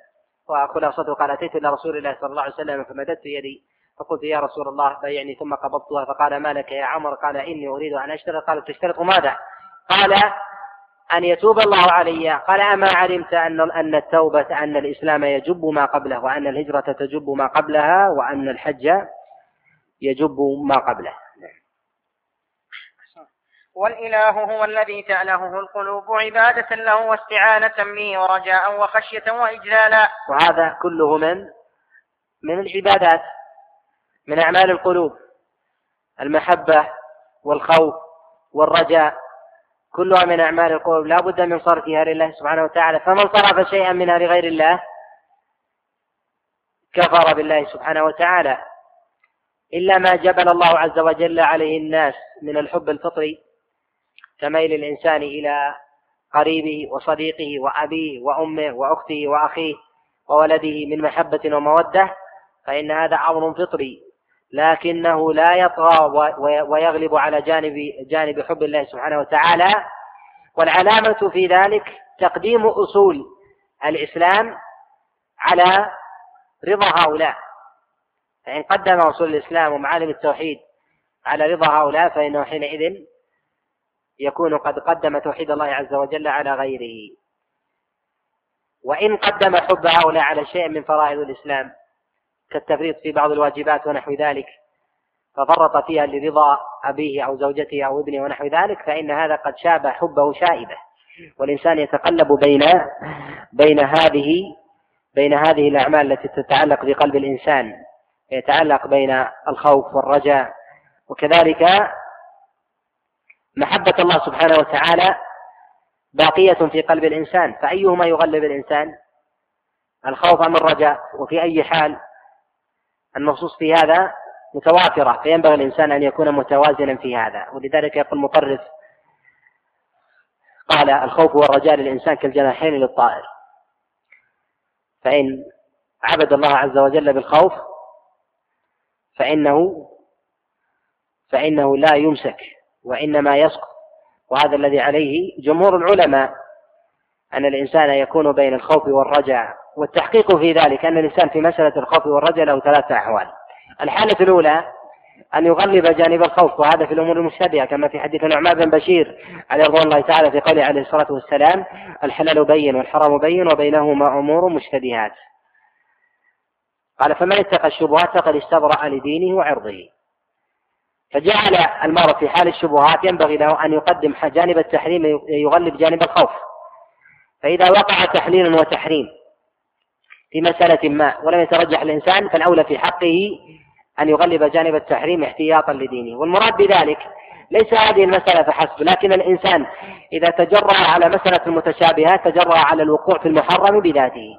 وخلاصته قال أتيت إلى رسول الله صلى الله عليه وسلم فمددت يدي فقلت يا رسول الله بيعني، ثم قبضتها فقال ما لك يا عمر؟ قال إني أريد أن أشترط، قال تشترط ماذا؟ قال أن يتوب الله علي، قال أما علمت أن التوبة أن الإسلام يجب ما قبله وأن الهجرة تجب ما قبلها وأن الحج يجب ما قبله. والإله هو الذي تألهه القلوب عبادة له واستعانة به ورجاء وخشية وإجلالا، وهذا كله من العبادات، من أعمال القلوب، المحبة والخوف والرجاء كلها من أعمال القلوب لا بد من صرفها لله سبحانه وتعالى، فمن صرف شيئا منها لغير الله كفر بالله سبحانه وتعالى، إلا ما جبل الله عز وجل عليه الناس من الحب الفطري كميل الإنسان إلى قريبه وصديقه وأبيه وأمه وأخته وأخيه وولده من محبة ومودة، فإن هذا أمر فطري، لكنه لا يطغى ويغلب على جانب حب الله سبحانه وتعالى، والعلامة في ذلك تقديم أصول الإسلام على رضا هؤلاء، فإن قدم أصول الإسلام ومعالم التوحيد على رضا هؤلاء فإنه حينئذ يكون قد قدم توحيد الله عز وجل على غيره، وإن قدم حب هؤلاء على شيء من فرائض الإسلام كالتفريط في بعض الواجبات ونحو ذلك ففرط فيها لرضا أبيه أو زوجته أو ابنه ونحو ذلك، فإن هذا قد شاب حبه شائبة، والإنسان يتقلب بين هذه الأعمال التي تتعلق بقلب الإنسان، يتعلق بين الخوف والرجاء، وكذلك محبة الله سبحانه وتعالى باقية في قلب الإنسان، فأيهما يغلب الإنسان؟ الخوف أم الرجاء؟ وفي أي حال؟ النصوص في هذا متوافرة، فينبغي الإنسان أن يكون متوازنا في هذا، ولذلك يقول المطرف قال الخوف والرجاء للإنسان كالجناحين للطائر، فإن عبد الله عز وجل بالخوف فإنه لا يمسك وإنما يسقط، وهذا الذي عليه جمهور العلماء أن الإنسان يكون بين الخوف والرجاء، والتحقيق في ذلك أن الإنسان في مسألة الخوف والرجاء له ثلاثة أحوال، الحالة الأولى أن يغلب جانب الخوف، وهذا في الأمور المشتبهة كما في حديث نعمان بن بشير عليه رضوان الله تعالى في قوله عليه الصلاة والسلام الحلال بين والحرام بين وبينهما أمور مشتبهات، قال فمن اتقى الشبهات فقد استبرأ لدينه وعرضه، فجعل المرء في حال الشبهات ينبغي له أن يقدم جانب التحريم يغلب جانب الخوف، فإذا وقع تحليل وتحريم في مسألة ما ولم يترجح الإنسان فالأولى في حقه أن يغلب جانب التحريم احتياطا لدينه، والمراد بذلك ليس هذه المسألة فحسب، لكن الإنسان إذا تجرأ على مسألة المتشابهات تجرأ على الوقوع في المحرم بذاته،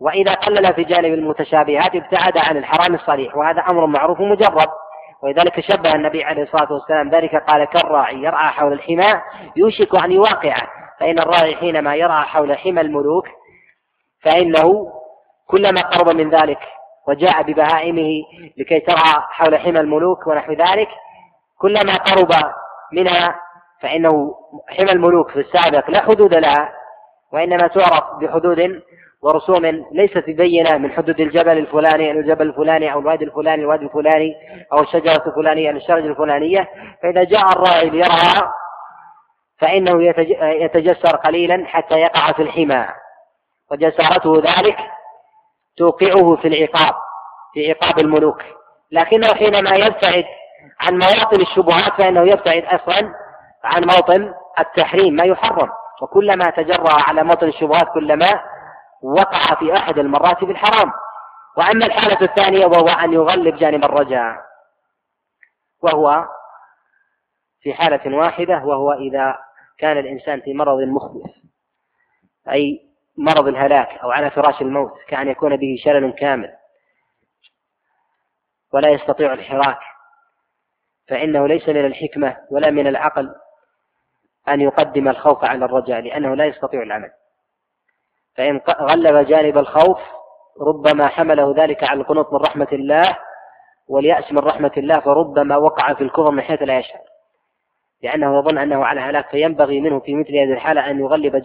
وإذا قلل في جانب المتشابهات ابتعد عن الحرام الصريح، وهذا أمر معروف مجرب، ولذلك شبه النبي عليه الصلاة والسلام ذلك قال كالراعي يرعى حول الحمى يوشك أن يواقعه، فإن الراعي حينما يرعى حول حمى الملوك فإنه كلما قرب من ذلك وجاء ببهائمه لكي ترعى حول حمى الملوك ونحو ذلك كلما قرب منها، فإنه حمى الملوك في السابق لا حدود لها وإنما تعرف بحدود ورسوم ليست بينة من حدود الجبل الفلاني أو الجبل الفلاني أو الوادي الفلاني أو الوادي الفلاني أو الشجرة الفلانية أو الشجرة الفلانية، فإذا جاء الراعي ليرها فإنه يتجسر قليلا حتى يقع في الحمى، وجسارته ذلك توقعه في عقاب الملوك، لكنه حينما يبتعد عن مواطن الشبهات فإنه يبتعد أصلا عن موطن التحريم ما يحرم، وكلما تجرأ على موطن الشبهات كلما وقع في أحد المرات في الحرام. وأما الحالة الثانية وهو أن يغلب جانب الرجاء، وهو في حالة واحدة، وهو إذا كان الإنسان في مرض مخبث أي مرض الهلاك أو على فراش الموت، كأن يكون به شلل كامل ولا يستطيع الحراك، فإنه ليس من الحكمة ولا من العقل أن يقدم الخوف على الرجاء لأنه لا يستطيع العمل. فإن غلب جانب الخوف ربما حمله ذلك على القنوط من رحمة الله واليأس من رحمة الله، فربما وقع في الكفر من حيث لا يشعر لأنه يظن أنه على هلاك. فينبغي منه في مثل هذه الحالة أن يغلب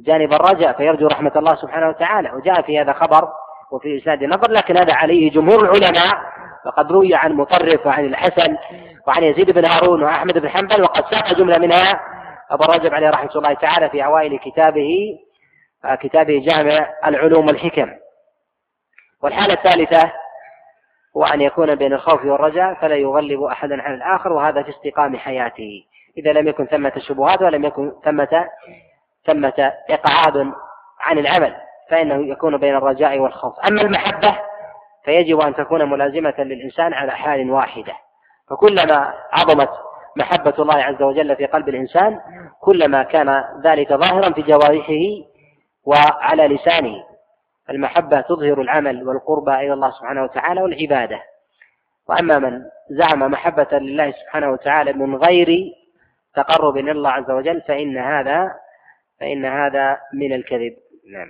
جانب الرجاء فيرجو رحمة الله سبحانه وتعالى. وجاء في هذا خبر وفي إسناد نظر، لكن هذا عليه جمهور العلماء، وقد روي عن مطرف وعن الحسن وعن يزيد بن هارون وأحمد بن حنبل، وقد ساق جملة منها أبو الرجب عليه رحمة الله تعالى في أوائل كتابه جامع العلوم والحكم. والحالة الثالثة هو أن يكون بين الخوف والرجاء فلا يغلب أحدا عن الآخر، وهذا في استقام حياته إذا لم يكن ثمة شبهات ولم يكن ثمة إقعاد عن العمل، فإنه يكون بين الرجاء والخوف. أما المحبة فيجب أن تكون ملازمة للإنسان على حال واحدة، فكلما عظمت محبة الله عز وجل في قلب الإنسان كلما كان ذلك ظاهرا في جوارحه وعلى لسانه. المحبة تظهر العمل والقربة إلى الله سبحانه وتعالى والعبادة. وأما من زعم محبة لله سبحانه وتعالى من غير تقرب إلى الله عز وجل فإن هذا من الكذب. نعم،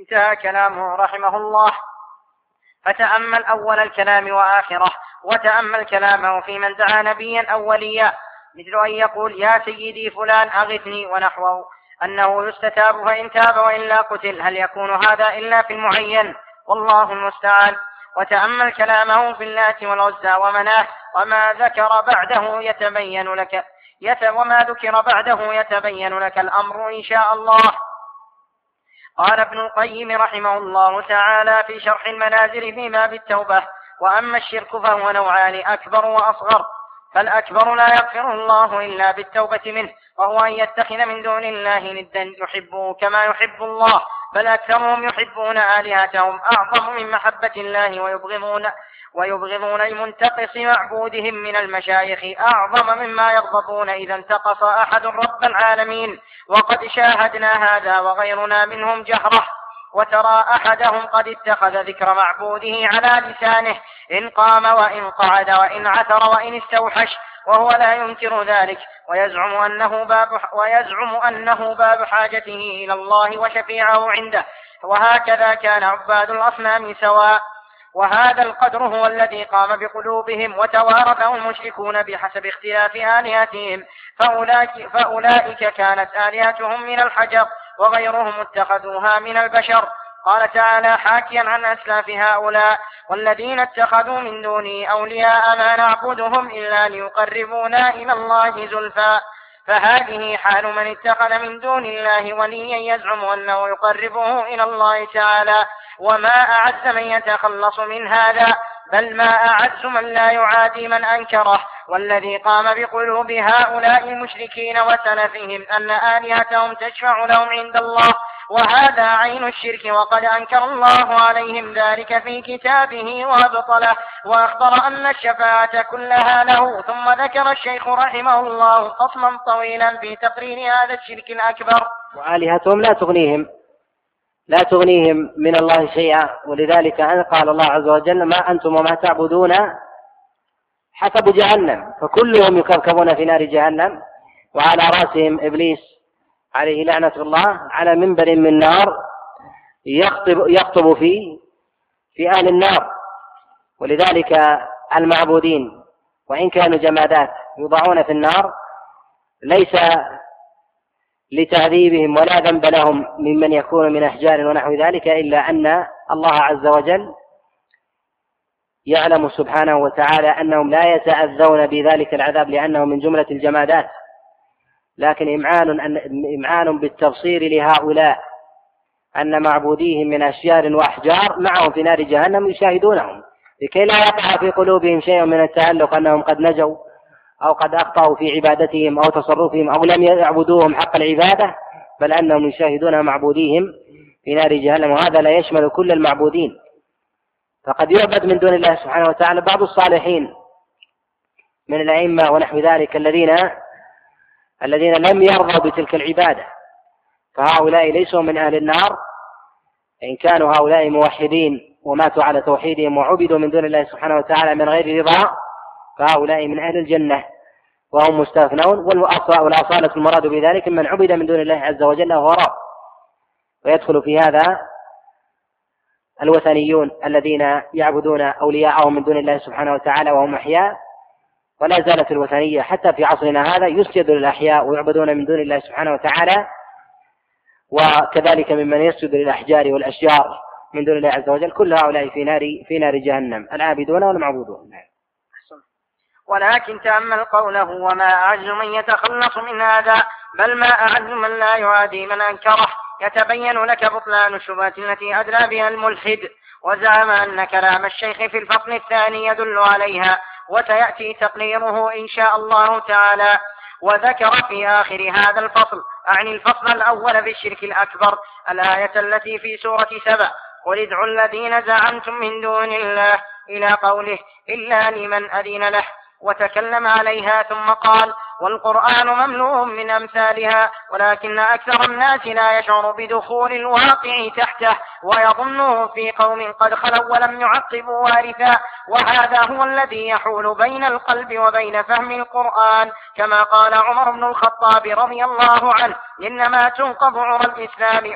انتهى كلامه رحمه الله. فتأمل أول الكلام وآخره، وتأمل كلامه في من دعا نبيا أو وليا، مثل أن يقول يا سيدي فلان أغثني ونحوه، أنه يستتاب فإن تاب وإلا قتل. هل يكون هذا إلا في المعين؟ والله المستعان. وتأمل كلامه في اللات والعزى ومناه، وما ذكر بعده يتبين لك الأمر إن شاء الله. قال ابن القيم رحمه الله تعالى في شرح المنازل فيما بالتوبة: وأما الشرك فهو نوعان، أكبر وأصغر. فالأكبر لا يغفر الله إلا بالتوبة منه، وهو أن يتخذ من دون الله ندا يحبه كما يحب الله، بل أكثرهم يحبون آلهتهم أعظم من محبة الله، ويبغضون المنتقص معبودهم من المشايخ أعظم مما يغضبون إذا انتقص أحد رب العالمين. وقد شاهدنا هذا وغيرنا منهم جهره، وترى أحدهم قد اتخذ ذكر معبوده على لسانه إن قام وإن قعد وإن عثر وإن استوحش، وهو لا ينكر ذلك، ويزعم أنه باب حاجته إلى الله وشفيعه عنده. وهكذا كان عباد الأصنام سواء، وهذا القدر هو الذي قام بقلوبهم، وتوارثه المشركون بحسب اختلاف آلهتهم، فأولئك كانت آلهتهم من الحجر، وغيرهم اتخذوها من البشر. قال تعالى حاكيا عن أسلاف هؤلاء: والذين اتخذوا من دونه أولياء ما نعبدهم إلا ليقربونا إلى الله زلفى. فهذه حال من اتخذ من دون الله وليا يزعم أنه يقربه إلى الله تعالى، وما أعز من يتخلص من هذا، بل ما أعز من لا يعادي من أنكره. والذي قام بقلوب هؤلاء المشركين وسلفهم أن آلهتهم تشفع لهم عند الله، وهذا عين الشرك، وقد أنكر الله عليهم ذلك في كتابه وأبطله، وأخبر أن الشفاعة كلها له. ثم ذكر الشيخ رحمه الله قصما طويلا في تقرير هذا الشرك الأكبر. وآلهتهم لا تغنيهم من الله شيئا، ولذلك قال الله عز وجل: ما أنتم وما تعبدون حسب جهنم، فكلهم يكركبون في نار جهنم، وعلى رأسهم إبليس عليه لعنة الله على منبر من نار يخطب في أهل النار. ولذلك المعبودين وإن كانوا جمادات يوضعون في النار ليس لتعذيبهم ولا ذنب لهم ممن يكون من أحجار ونحو ذلك، إلا أن الله عز وجل يعلم سبحانه وتعالى أنهم لا يتأذون بذلك العذاب لأنهم من جملة الجمادات، لكن إمعان بالتبصير لهؤلاء أن معبوديهم من أشجار وأحجار معهم في نار جهنم يشاهدونهم لكي لا يقع في قلوبهم شيء من التعلق أنهم قد نجوا أو قد أخطأوا في عبادتهم أو تصرفهم أو لم يعبدوهم حق العبادة، بل أنهم يشاهدون معبوديهم في نار جهنم، وهذا لا يشمل كل المعبودين، فقد يعبد من دون الله سبحانه وتعالى بعض الصالحين من الأئمة ونحو ذلك الذين لم يرضوا بتلك العبادة، فهؤلاء ليسوا من أهل النار إن كانوا هؤلاء موحدين وماتوا على توحيدهم وعبدوا من دون الله سبحانه وتعالى من غير رضا، فهؤلاء من أهل الجنة وهم مستثنون، والأصالة المراد بذلك من عبد من دون الله عز وجل وهو رب، ويدخل في هذا الوثنيون الذين يعبدون أولياءهم من دون الله سبحانه وتعالى وهم أحياء، ولا زالت الوثنية حتى في عصرنا هذا يسجد للأحياء ويعبدون من دون الله سبحانه وتعالى، وكذلك ممن يسجد للأحجار والأشجار من دون الله عز وجل، كل هؤلاء في نار جهنم العابدون والمعبودون. ولكن تأمل قوله وما أعز من يتخلص من هذا، بل ما أعز من لا يعادي من أنكره، يتبين لك بطلان الشبهات التي أدلى بها الملحد، وزعم أن كلام الشيخ في الفصل الثاني يدل عليها، وسيأتي تقريره إن شاء الله تعالى. وذكر في آخر هذا الفصل، أعني الفصل الأول في الشرك الأكبر، الآية التي في سورة 7 قل ادعوا الذين زعمتم من دون الله إلى قوله إلا لمن أذن له، وتكلم عليها ثم قال والقرآن مملوء من أمثالها، ولكن أكثر الناس لا يشعر بدخول الواقع تحته ويظنه في قوم قد خلوا ولم يعقبوا وارثا، وهذا هو الذي يحول بين القلب وبين فهم القرآن، كما قال عمر بن الخطاب رضي الله عنه إنما تنقض عرى الإسلام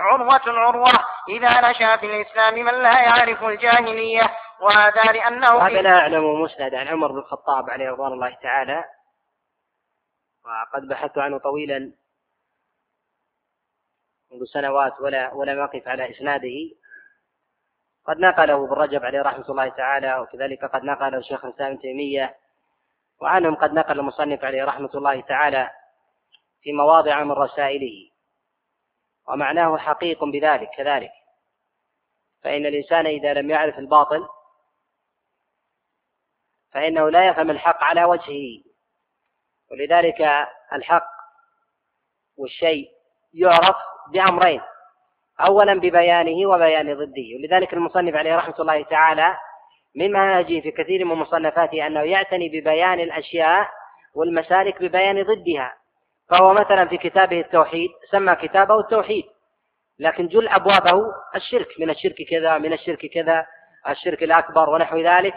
عروة إذا نشأ في الإسلام من لا يعرف الجاهلية. وهذا لأنه هذا لا أعلم مسند عن عمر بن الخطاب عليه رضوان الله تعالى، وقد بحثت عنه طويلا منذ سنوات ولم أقف على إسناده. قد نقله ابن رجب عليه رحمة الله تعالى، وكذلك قد نقله الشيخ الإسلام ابن تيمية، وعنهم قد نقل المصنف عليه رحمة الله تعالى في مواضع من رسائله، ومعناه حقيق بذلك كذلك، فإن الإنسان إذا لم يعرف الباطل فإنه لا يفهم الحق على وجهه، ولذلك الحق والشيء يعرف بأمرين، أولا ببيانه وبيان ضده، ولذلك المصنف عليه رحمة الله تعالى من منهجه في كثير من مصنفاته أنه يعتني ببيان الأشياء والمسالك ببيان ضدها، فهو مثلا في كتابه التوحيد سمى كتابه التوحيد، لكن جل أبوابه الشرك، من الشرك كذا، من الشرك كذا، الشرك الأكبر ونحو ذلك،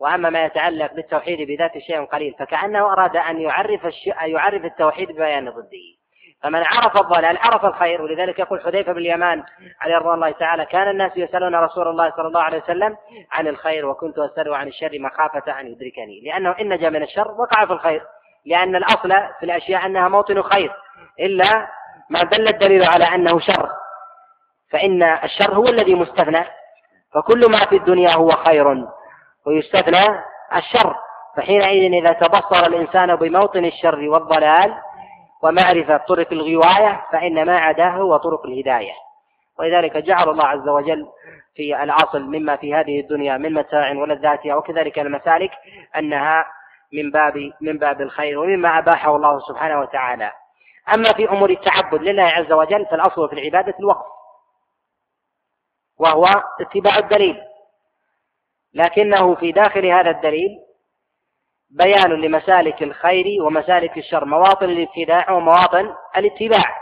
وأما ما يتعلق بالتوحيد بذات شيء قليل، فكأنه أراد أن يعرف التوحيد ببيان ضده، فمن عرف الضلال عرف الخير. ولذلك يقول حذيفة بن اليمان عليه رضوان الله تعالى كان الناس يسألون رسول الله صلى الله عليه وسلم عن الخير، وكنت أسأله عن الشر مخافة أن يدركني، لأنه إن نجا من الشر وقع في الخير، لأن الأصل في الأشياء أنها موطن خير، إلا ما دل الدليل على أنه شر، فإن الشر هو الذي مستثنى، فكل ما في الدنيا هو خير ويستثنى الشر، فحينئذ إذا تبصر الإنسان بموطن الشر والضلال ومعرفة طرق الغواية فإن ما عداه هو طرق الهداية. ولذلك جعل الله عز وجل في الأصل مما في هذه الدنيا من متاع ولذاتها وكذلك المسالك أنها من باب الخير ومما أباحه الله سبحانه وتعالى. أما في أمور التعبد لله عز وجل فالأصل في العبادة الوقف، وهو اتباع الدليل، لكنه في داخل هذا الدليل بيان لمسالك الخير ومسالك الشر، مواطن الابتداع ومواطن الاتباع،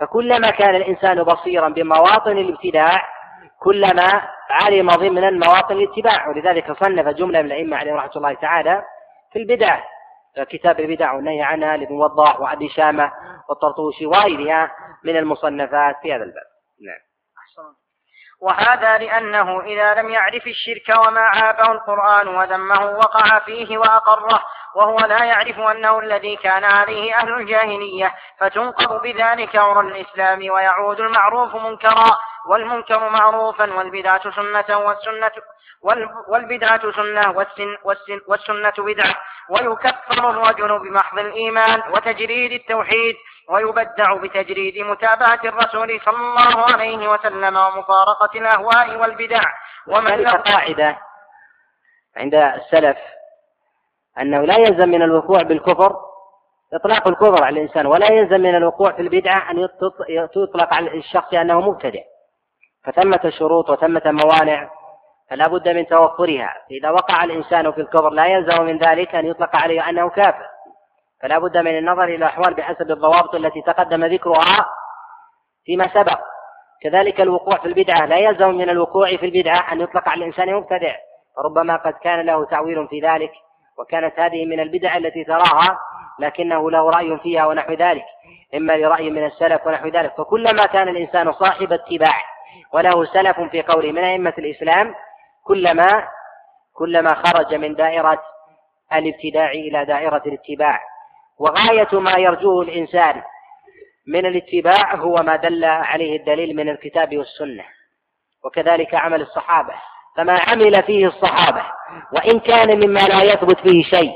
فكلما كان الإنسان بصيرا بمواطن الابتداع كلما علم ضمن مواطن الاتباع. ولذلك صنف جملة من الأئمة عليهم رحمة الله تعالى في البدع، كتاب البدع والنهي عنها لابن وضاح وعدي شامة والطرطوشي وغيرها من المصنفات في هذا الباب. نعم. وهذا لأنه إذا لم يعرف الشرك وما عابه القرآن وذمه وقع فيه وأقره، وهو لا يعرف أنه الذي كان عليه أهل الجاهلية، فتنقض بذلك عرى الإسلام ويعود المعروف منكرا والمنكر معروفا والبدعة سنة والسنة بدعة، ويكفر الرجل بمحض الإيمان وتجريد التوحيد ويبدع بتجريد متابعة الرسول صلى الله عليه وسلم ومفارقة الأهواء والبدع. ومن قاعدة عند السلف أنه لا يلزم من الوقوع بالكفر إطلاق الكفر على الإنسان، ولا يلزم من الوقوع في البدعة أن يطلق على الشخص أنه مبتدع، فثمة شروط وثمة موانع فلا بد من توفرها. إذا وقع الإنسان في الكفر لا يلزم من ذلك أن يطلق عليه أنه كافر، فلا بد من النظر إلى الأحوال بحسب الضوابط التي تقدم ذكرها فيما سبق. كذلك الوقوع في البدعة لا يلزم من الوقوع في البدعة أن يطلق على الإنسان مبتدع، فربما قد كان له تعويل في ذلك وكانت هذه من البدع التي تراها لكنه له رأي فيها ونحو ذلك، إما لرأي من السلف ونحو ذلك. فكلما كان الإنسان صاحب اتباع وله سلف في قوله من أئمة الإسلام كلما خرج من دائرة الابتداع إلى دائرة الاتباع. وغاية ما يرجوه الإنسان من الاتباع هو ما دل عليه الدليل من الكتاب والسنة، وكذلك عمل الصحابة. فما عمل فيه الصحابة وإن كان مما لا يثبت فيه شيء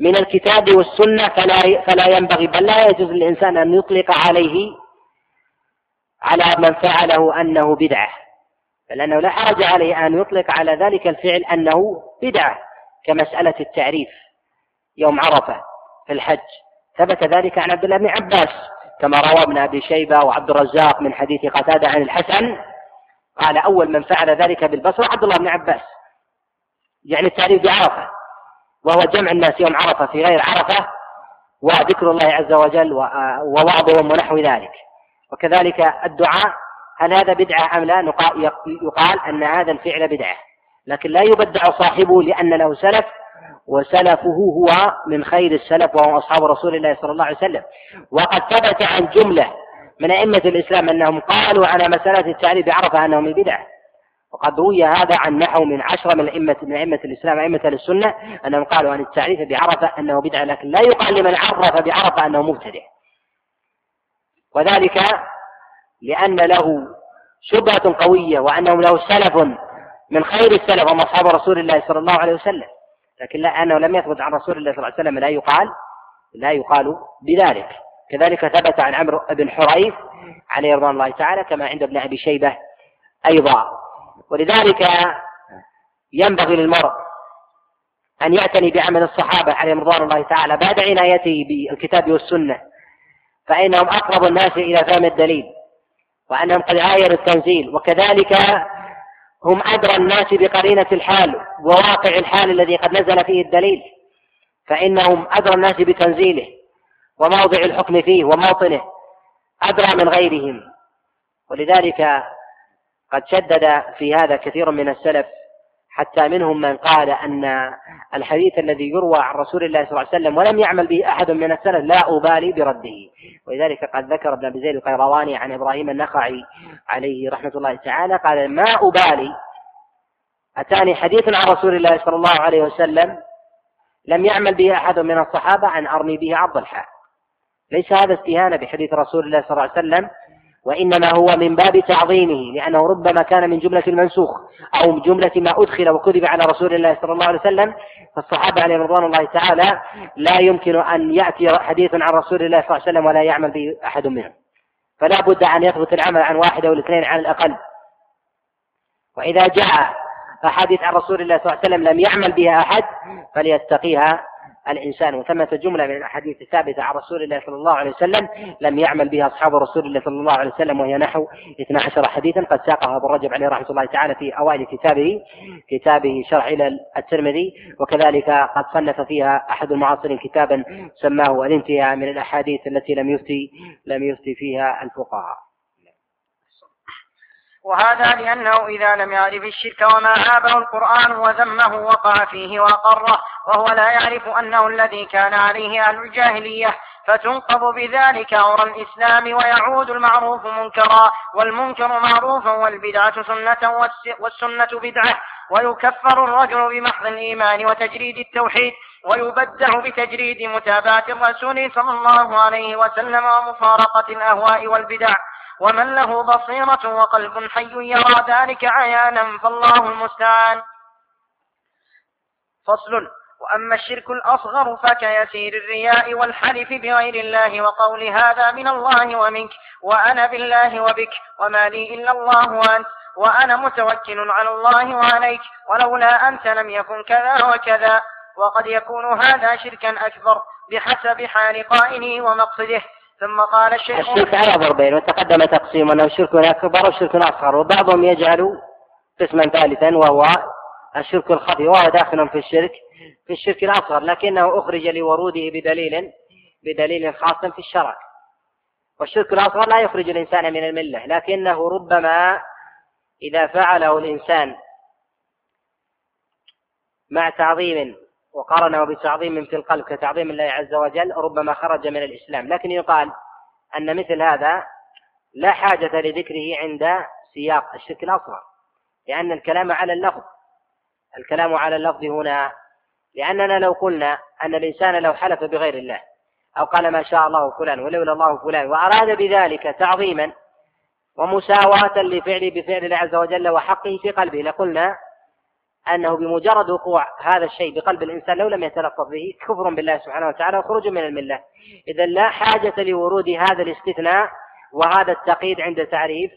من الكتاب والسنة فلا ينبغي، بل لا يجوز للإنسان أن يطلق عليه على من فعله أنه بدعة، لأنه لا حرج عليه أن يطلق على ذلك الفعل أنه بدعة، كمسألة التعريف يوم عرفة في الحج ثبت ذلك عن عبد الله بن عباس كما روى ابن أبي شيبة وعبد الرزاق من حديث قتادة عن الحسن قال أول من فعل ذلك بالبصرة عبد الله بن عباس، يعني التعريف بعرفة، وهو جمع الناس يوم عرفة في غير عرفة وذكر الله عز وجل ووعظهم ونحو ذلك. وكذلك الدعاء، هل هذا بدعة أم لا؟ يقال أن هذا الفعل بدعة، لكن لا يبدع صاحبه لأن له سلف، وسلفه هو من خير السلف وهم أصحاب رسول الله صلى الله عليه وسلم. وقد ثبت عن جملة من أئمة الإسلام أنهم قالوا على مسألة التعريف بعرفة أنهم بدعة، وقد روي هذا عن نحو من 10 من أئمة الإسلام أئمة السنة أنهم قالوا عن التعريف بعرفة أنه بدعة، لكن لا يقال لمن عرف بعرفة أنه مبتدع، وذلك لأن له شبهة قوية وأنه له سلف من خير السلف هم أصحاب رسول الله صلى الله عليه وسلم، لكن لأنه لم يثبت عن رسول الله صلى الله عليه وسلم لا يقال بذلك. كذلك ثبت عن عمرو بن حريث عليه رضوان الله تعالى كما عند ابن أبي شيبة أيضا. ولذلك ينبغي للمرء أن يعتني بعمل الصحابة عليهم رضوان الله تعالى بعد عنايته بالكتاب والسنة، فإنهم أقرب الناس إلى فهم الدليل، وأنهم قد عايروا التنزيل، وكذلك هم أدرى الناس بقرينة الحال وواقع الحال الذي قد نزل فيه الدليل، فإنهم أدرى الناس بتنزيله وموضع الحكم فيه وموطنه أدرى من غيرهم. ولذلك قد شدد في هذا كثير من السلف، حتى منهم من قال أن الحديث الذي يروى عن رسول الله صلى الله عليه وسلم ولم يعمل به أحد من السلف لا أبالي برده. ولذلك قد ذكر ابن أبي زيد القيرواني عن إبراهيم النخعي عليه رحمة الله تعالى قال ما أبالي أتاني حديث عن رسول الله صلى الله عليه وسلم لم يعمل به أحد من الصحابة أن أرمي به عرض الحائط. ليس هذا استهانة بحديث رسول الله صلى الله عليه وسلم، وإنما هو من باب تعظيمه، لأنه ربما كان من جملة المنسوخ أو من جملة ما أدخل وكذب على رسول الله صلى الله عليه وسلم. فالصحابة عليهم رضوان الله تعالى لا يمكن أن يأتي حديث عن رسول الله صلى الله عليه وسلم ولا يعمل به أحد منهم، فلا بد أن يثبت العمل عن واحد أو الاثنين على الأقل. وإذا جاء أحاديث عن رسول الله صلى الله عليه وسلم لم يعمل بها أحد فليتقيها الإنسان. وثمة جملة من الأحاديث الثابتة عن رسول الله صلى الله عليه وسلم لم يعمل بها أصحاب رسول الله صلى الله عليه وسلم، وهي نحو 12 حديثا قد ساقها ابن رجب عليه رحمة الله تعالى في أوائل كتابه شرح إلى الترمذي. وكذلك قد صنف فيها أحد المعاصرين كتابا سماه الانتهاء من الأحاديث التي لم يفتي فيها الفقهاء. وهذا لأنه إذا لم يعرف الشرك وما آبه القرآن وذمه وقع فيه وأقره، وهو لا يعرف أنه الذي كان عليه أهل الجاهلية، فتنقض بذلك عرى الإسلام ويعود المعروف منكرا والمنكر معروفا والبدعة سنة والسنة بدعة. ويكفر الرجل بمحض الإيمان وتجريد التوحيد، ويبدع بتجريد متابعة الرسول صلى الله عليه وسلم ومفارقة الأهواء والبدع. ومن له بصيرة وقلب حي يرى ذلك عيانا فالله المستعان. فصل. وأما الشرك الأصغر فكيسير الرياء والحلف بغير الله وقول هذا من الله ومنك وأنا بالله وبك وما لي إلا الله وأنت وأنا متوكل على الله وعليك ولولا أنت لم يكن كذا وكذا. وقد يكون هذا شركا أكبر بحسب حال قائله ومقصده. ثم قال الشيخ الشرك على ضربين، وتقدم تقسيم أنه شرك أكبر وشرك أصغر، وبعضهم يجعل قسما ثالثا وهو الشرك الخفي وهو داخل في الشرك الأصغر، لكنه أخرج لوروده بدليل خاص في الشرع. والشرك الأصغر لا يخرج الإنسان من الملة، لكنه ربما إذا فعله الإنسان مع تعظيم وقارنه بتعظيم في القلب كتعظيم الله عز وجل ربما خرج من الإسلام. لكن يقال أن مثل هذا لا حاجة لذكره عند سياق الشرك الأصغر، لأن الكلام على اللفظ هنا، لأننا لو قلنا أن الإنسان لو حلف بغير الله أو قال ما شاء الله فلان ولولا الله فلان وأراد بذلك تعظيما ومساواة لفعله بفعل الله عز وجل وحقه في قلبه، لقلنا أنه بمجرد وقوع هذا الشيء بقلب الإنسان لو لم يتلفظ به كفر بالله سبحانه وتعالى وخروج من الملة. إذن لا حاجة لورود هذا الاستثناء وهذا التقييد عند تعريف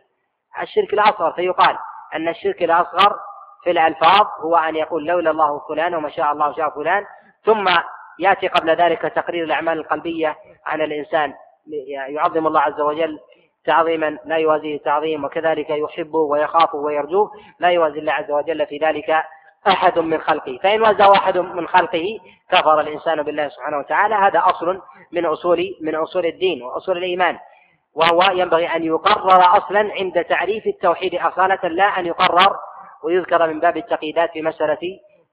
الشرك الأصغر، فيقال أن الشرك الأصغر في الألفاظ هو أن يقول لولا الله فلان وما شاء الله شاء فلان، ثم يأتي قبل ذلك تقرير الأعمال القلبية عن الإنسان، يعظم الله عز وجل تعظيما لا يوازيه تعظيم، وكذلك يحبه ويخافه ويرجوه لا يوازي الله عز وجل في ذلك أحد من خلقه، فإن وازى واحد من خلقه كفر الإنسان بالله سبحانه وتعالى. هذا أصل من أصول الدين وأصول الإيمان، وهو ينبغي أن يقرر أصلا عند تعريف التوحيد أصالة، لا أن يقرر ويذكر من باب التقييدات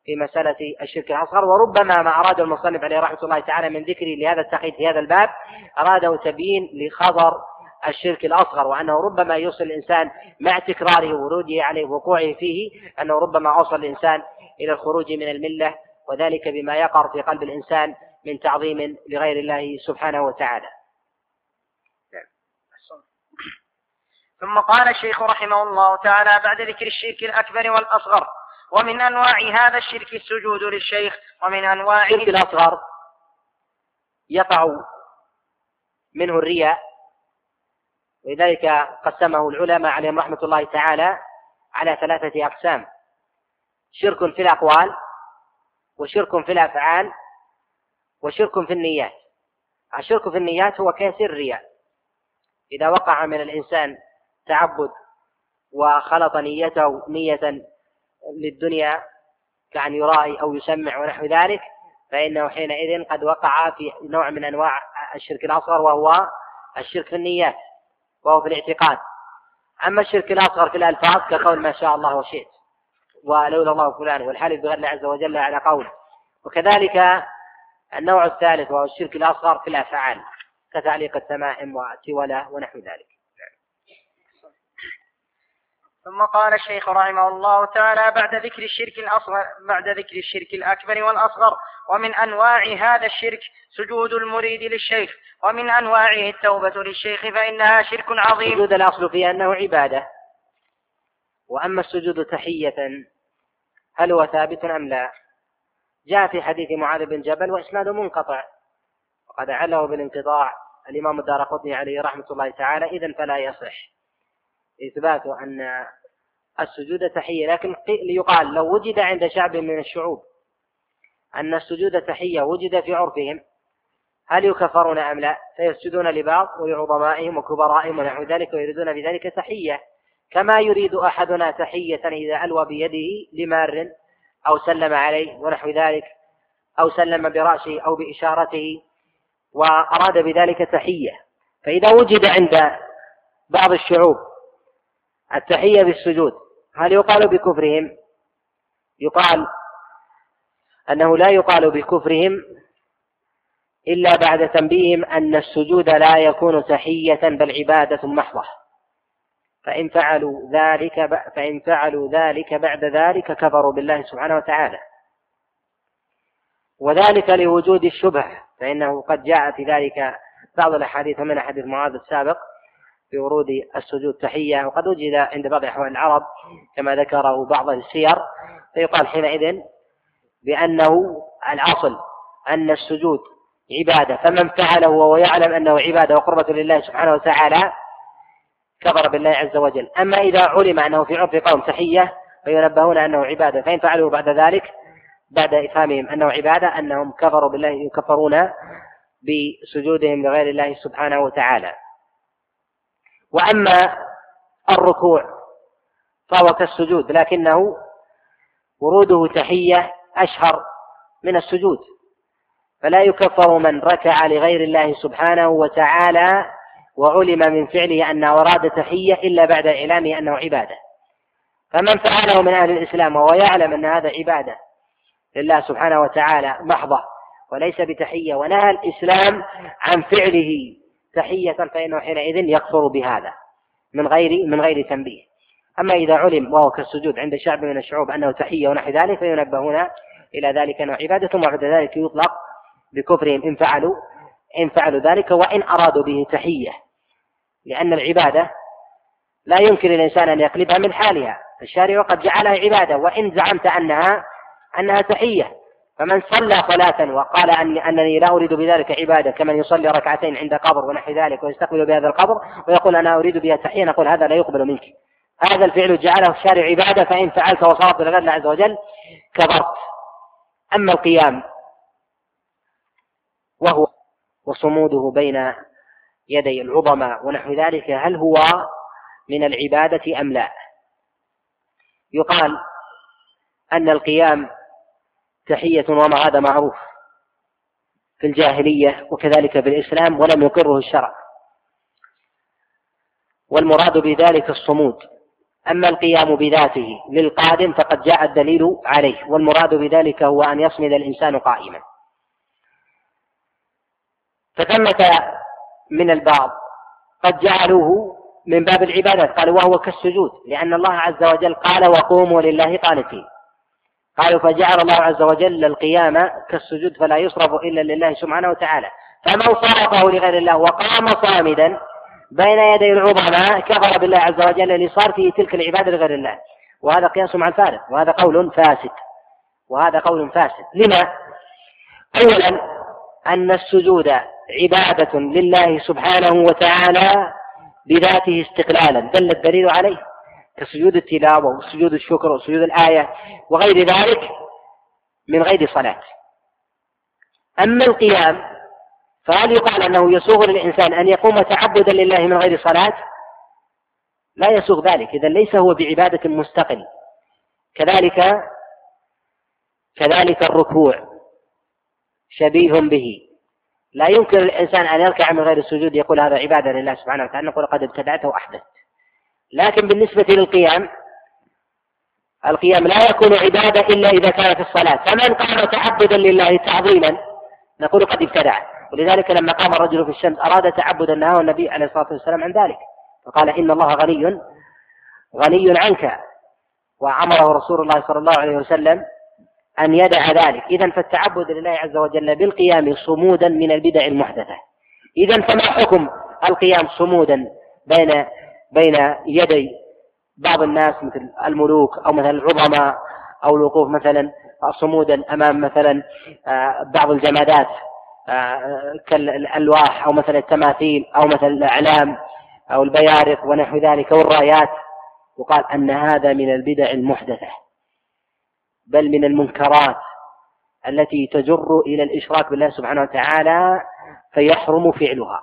في مسألة الشرك الأصغر. وربما ما أراد المصنف عليه رحمة الله تعالى من ذكره لهذا التقييد في هذا الباب أراده تبيين لخطر الشرك الأصغر، وأنه ربما يوصل الإنسان مع تكراره وروده عليه وقوعه فيه أنه ربما أوصل الإنسان إلى الخروج من الملة، وذلك بما يقر في قلب الإنسان من تعظيم لغير الله سبحانه وتعالى. ثم قال الشيخ رحمه الله تعالى بعد ذكر الشرك الأكبر والأصغر: ومن أنواع هذا الشرك السجود للشيخ. ومن أنواع الشرك الأصغر يقع منه الرياء، ولذلك قسمه العلماء عليهم رحمة الله تعالى على 3 أقسام: شرك في الأقوال، وشرك في الأفعال، وشرك في النيات. الشرك في النيات هو كسر الرياء، إذا وقع من الإنسان تعبد وخلط نيته نية للدنيا كأن يرائي أو يسمع ونحو ذلك، فإنه حينئذ قد وقع في نوع من أنواع الشرك الأصغر وهو الشرك في النيات وهو في الاعتقاد. أما الشرك الأصغر في الألفاظ كقول ما شاء الله وشئت ولولا الله فلان والحلف بغير الله عز وجل على قوله، وكذلك النوع الثالث وهو الشرك الأصغر في الأفعال كتعليق التمائم والتولة ونحو ذلك. ثم قال الشيخ رحمه الله تعالى بعد ذكر الشرك الأكبر والأصغر: ومن أنواع هذا الشرك سجود المريد للشيخ. ومن أنواعه التوبة للشيخ فإنها شرك عظيم. السجود الأصل فيه أنه عبادة، وأما السجود تحية هل هو ثابت أم لا؟ جاء في حديث معاذ بن جبل وإسناده منقطع، وقد عله بالانقطاع الإمام الدارقطني عليه رحمة الله تعالى. إذن فلا يصح إثبات أن السجود تحية، لكن يقال لو وجد عند شعب من الشعوب أن السجود تحية وجد في عرفهم هل يكفرون أم لا؟ فيسجدون لبعض ولعظمائهم وكبرائهم ونحو ذلك ويريدون بذلك تحية، كما يريد أحدنا تحية إذا ألوى بيده لمار أو سلم عليه ونحو ذلك، أو سلم برأسه أو بإشارته وأراد بذلك تحية. فإذا وجد عند بعض الشعوب التحية بالسجود هل يقال بكفرهم؟ يقال أنه لا يقال بكفرهم إلا بعد تنبيههم أن السجود لا يكون تحية بل عبادة محضة، فإن فعلوا ذلك بعد ذلك كفروا بالله سبحانه وتعالى، وذلك لوجود الشبهة، فإنه قد جاء في ذلك بعض الأحاديث من حديث معاذ السابق في ورود السجود تحية، وقد وجد عند بعض أحوال العرب كما ذكره بعض السير، فيقال حينئذ بأنه الأصل أن السجود عبادة، فمن فعله وهو يعلم أنه عبادة وقربة لله سبحانه وتعالى كفر بالله عز وجل. أما إذا علم أنه في عرف قوم تحية فينبهون أنه عبادة، فإن فعلوا بعد ذلك بعد إفهامهم أنه عبادة أنهم كفروا بالله، يكفرون بسجودهم لغير الله سبحانه وتعالى. وأما الركوع فهو كالسجود، لكنه وروده تحية أشهر من السجود، فلا يكفر من ركع لغير الله سبحانه وتعالى وعلم من فعله أنه أراد تحية إلا بعد إعلامه أنه عبادة. فمن فعله من أهل الإسلام وهو يعلم أن هذا عبادة لله سبحانه وتعالى محضة وليس بتحية، ونهى الإسلام عن فعله تحية، فإنه حينئذ يكفر بهذا من غير تنبيه. أما إذا علم وهو كالسجود عند شعب من الشعوب أنه تحية ونحو ذلك فينبهون إلى ذلك أنه عبادة، ثم بعد ذلك يطلق بكفرهم إن فعلوا ذلك وإن أرادوا به تحية، لأن العبادة لا يمكن للإنسان أن يقلبها من حالها، الشارع قد جعلها عبادة وإن زعمت أنها تحية. فمن صلى صلاة وقال أنني لا أريد بذلك عبادة، كمن يصلي ركعتين عند قبر ونحو ذلك ويستقبل بهذا القبر ويقول أنا أريد بها تحية، نقول هذا لا يقبل منك، هذا الفعل جعله الشارع عبادة، فإن فعلت وصارت لغير الله عز وجل كبرت. أما القيام وهو وصموده بين يدي العظماء ونحو ذلك، هل هو من العبادة أم لا؟ يقال أن القيام تحية وما هذا معروف في الجاهلية وكذلك في الإسلام ولم يقره الشرع، والمراد بذلك الصمود. أما القيام بذاته للقادم فقد جاء الدليل عليه، والمراد بذلك هو أن يصمد الإنسان قائما. فثمة من البعض قد جعلوه من باب العبادة، قالوا وهو كالسجود، لأن الله عز وجل قال وقوموا لله قانتين، قالوا فجعل الله عز وجل القيامة كالسجود فلا يصرف إلا لله سبحانه وتعالى. فمن صرفه لغير الله وقام صامدا بين يدي العظماء كفر بالله عز وجل لصرفه تلك العبادة لغير الله، وهذا قياس مع الفارق، وهذا قول فاسد. لما؟ أولا أن السجود عبادة لله سبحانه وتعالى بذاته استقلالا دل الدليل عليه، كسجود التلاوة وسجود الشكر وسجود الآية وغير ذلك من غير صلاة. أما القيام فهل يقال أنه يسوغ للإنسان أن يقوم تعبدا لله من غير صلاة؟ لا يسوغ ذلك، إذن ليس هو بعبادة مستقل. كذلك الركوع شبيه به، لا يمكن للإنسان أن يركع من غير السجود يقول هذا عبادة لله سبحانه وتعالى، نقول قد ابتدعته وأحدث. لكن بالنسبة للقيام، القيام لا يكون عبادة إلا إذا كانت الصلاة، فمن قام تعبدا لله تعظيما نقول قد ابتدع. ولذلك لما قام الرجل في الشمس أراد تعبدا نهاه النبي عليه الصلاة والسلام عن ذلك، فقال إن الله غني عنك، وعمره رسول الله صلى الله عليه وسلم أن يدع ذلك. إذن فالتعبد لله عز وجل بالقيام صمودا من البدع المحدثة. إذن فما حكم القيام صمودا بين يدي بعض الناس مثل الملوك أو مثل العظماء، أو الوقوف مثلا صمودا أمام مثلا بعض الجمادات كالألواح، أو مثلا التماثيل، أو مثلا الأعلام أو البيارق ونحو ذلك والرايات، وقال أن هذا من البدع المحدثة، بل من المنكرات التي تجر إلى الإشراك بالله سبحانه وتعالى فيحرم فعلها.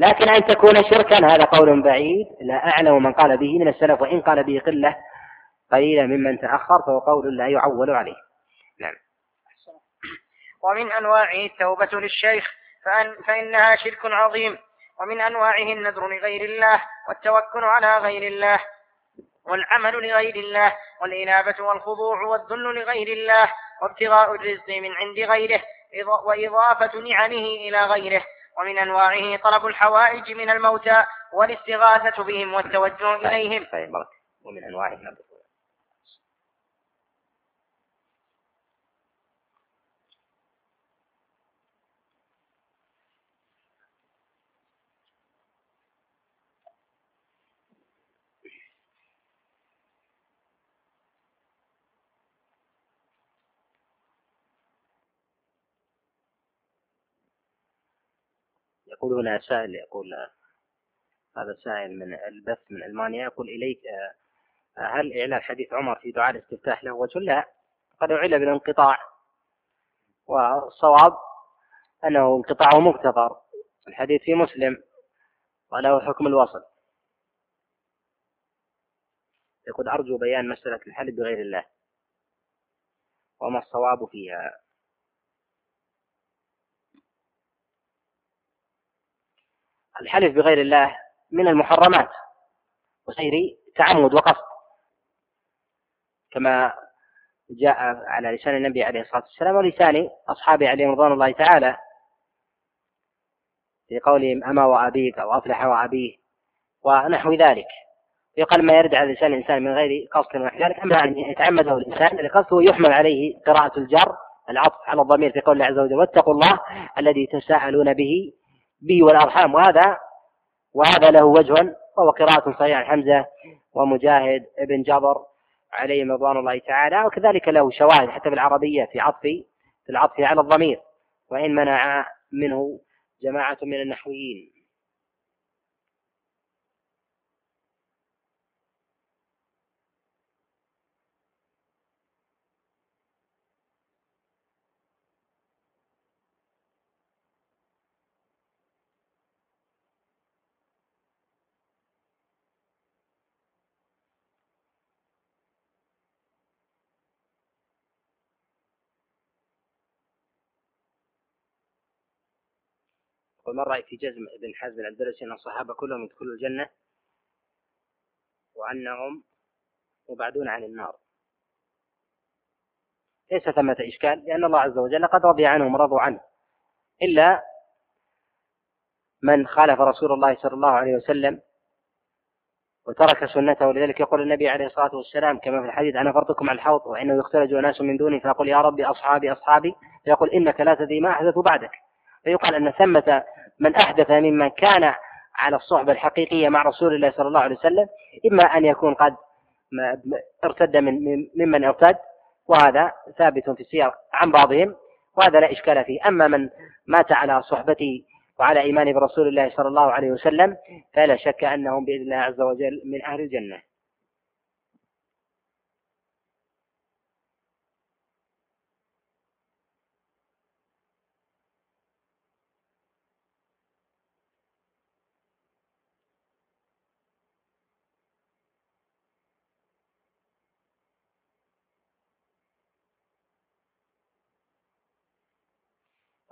لكن أن تكون شركا هذا قول بعيد، لا أعلم من قال به من السلف، وإن قال به قلة قليلا ممن تأخر، فهو قول لا يعول عليه. نعم. ومن أنواعه التوبة للشيخ فإنها شرك عظيم، ومن أنواعه النذر لغير الله والتوكل على غير الله والعمل لغير الله والإنابة والخضوع والذل لغير الله وابتغاء الرزق من عند غيره وإضافة نعمه إلى غيره. ومن أنواعه طلب الحوائج من الموتى والاستغاثة بهم والتوجه إليهم. ومن أنواعه أقوله هنا سائل، يقول هذا سائل من البث من ألمانيا، يقول إليك هل إعلان حديث عمر في دعاء الاستفتاح له وجه؟ لا، قد أعل بالانقطاع، والصواب أنه انقطاعه مقتضر، الحديث في مسلم وله حكم الوصل. يقول أرجو بيان مسألة الحلف بغير الله وما الصواب فيها. الحلف بغير الله من المحرمات وسيري تعمد وقصد، كما جاء على لسان النبي عليه الصلاة والسلام ولسان أصحابه عليهم رضوان الله تعالى في قولهم أما وأبيك أو أفلح وأبيه ونحو ذلك. يقال ما يرد على لسان الإنسان من غير قصد ونحو ذلك، أما أن يتعمده الإنسان لقصده يحمل عليه قراءة الجر العطف على الضمير في قوله عز وجل واتقوا الله الذي تساءلون به والأرحام، وهذا له وجه وهو قراءة صحيحة عن حمزة ومجاهد ابن جبر عليهم رضوان الله تعالى، وكذلك له شواهد حتى بالعربية في العطف على الضمير، وإن منع منه جماعة من النحويين. ومن رأي في جزم ابن حزم الأندلسي أن الصحابة كلهم يدخلوا الجنة وأنهم مبعدون عن النار؟ ليس ثمة إشكال، لأن الله عز وجل قد رضي عنهم رضوا عنه، إلا من خالف رسول الله صلى الله عليه وسلم وترك سنته. ولذلك يقول النبي عليه الصلاة والسلام كما في الحديث أنا فرطكم على الحوض وإنه يختلج أناس من دوني فأقول يا ربي أصحابي أصحابي، فيقول إنك لا تدري ما أحدث بعدك. فيقال أن ثمة من أحدث ممن كان على الصحبة الحقيقية مع رسول الله صلى الله عليه وسلم، إما أن يكون قد ارتد ممن ارتد، وهذا ثابت في السير عن بعضهم وهذا لا إشكال فيه. أما من مات على صحبته وعلى إيمانه برسول الله صلى الله عليه وسلم فلا شك أنهم بإذن الله عز وجل من أهل الجنة.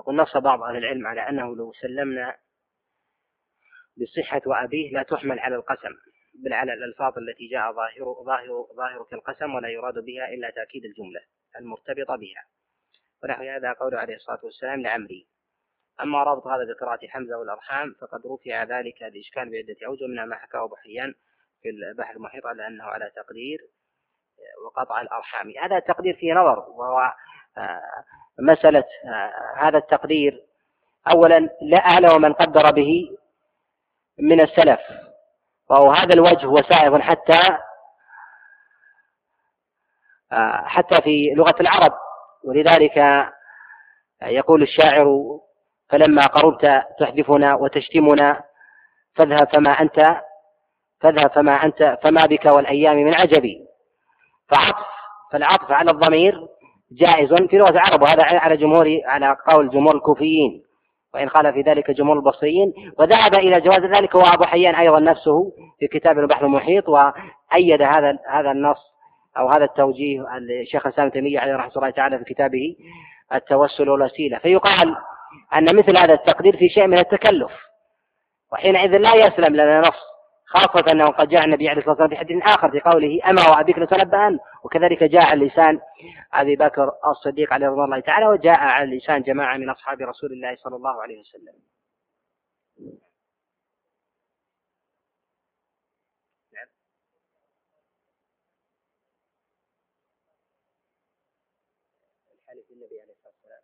ونص بعض أهل العلم على أنه لو سلمنا بصحة وأبيه لا تحمل على القسم، بل على الألفاظ التي جاء ظاهر كالقسم ولا يراد بها إلا تأكيد الجملة المرتبطة بها، ونحو هذا قوله عليه الصلاة والسلام لعمري. أما رابط هذا بقراءة حمزة والأرحام فقد رفع ذلك الإشكال بعدة أوجه، منها ما حكاه بحيان في البحر المحيط على أنه على تقدير وقطع الأرحام. هذا التقدير فيه نظر، وهو مسألة هذا التقدير أولا لا أعلم من قدر به من السلف، وهذا الوجه وسائغ حتى في لغة العرب، ولذلك يقول الشاعر فلما قربت تحذفنا وتشتمنا فاذهب فما أنت فما بك والأيام من عجبي. فالعطف على الضمير جائز في لغة العرب، وهذا على قول جمهور الكوفيين، وإن قال في ذلك جمهور البصريين، وذهب إلى جواز ذلك وأبو حيان أيضا نفسه في كتاب البحر المحيط، وأيد هذا النص أو هذا التوجيه الشيخ الإسلام ابن تيمية عليه رحمة الله تعالى في كتابه التوسل والوسيلة. فيقال أن مثل هذا التقدير في شيء من التكلف، وحينئذ لا يسلم لنا نص، خاصة أنه قد جاء النبي عليه الصلاة والسلام في حديث آخر في قوله أما وأبيك لتنبهن، وكذلك جاء على لسان أبي بكر الصديق عليه رضوان الله تعالى، وجاء على لسان جماعة من أصحاب رسول الله صلى الله عليه وسلم. الحلف النبي عليه الصلاة والسلام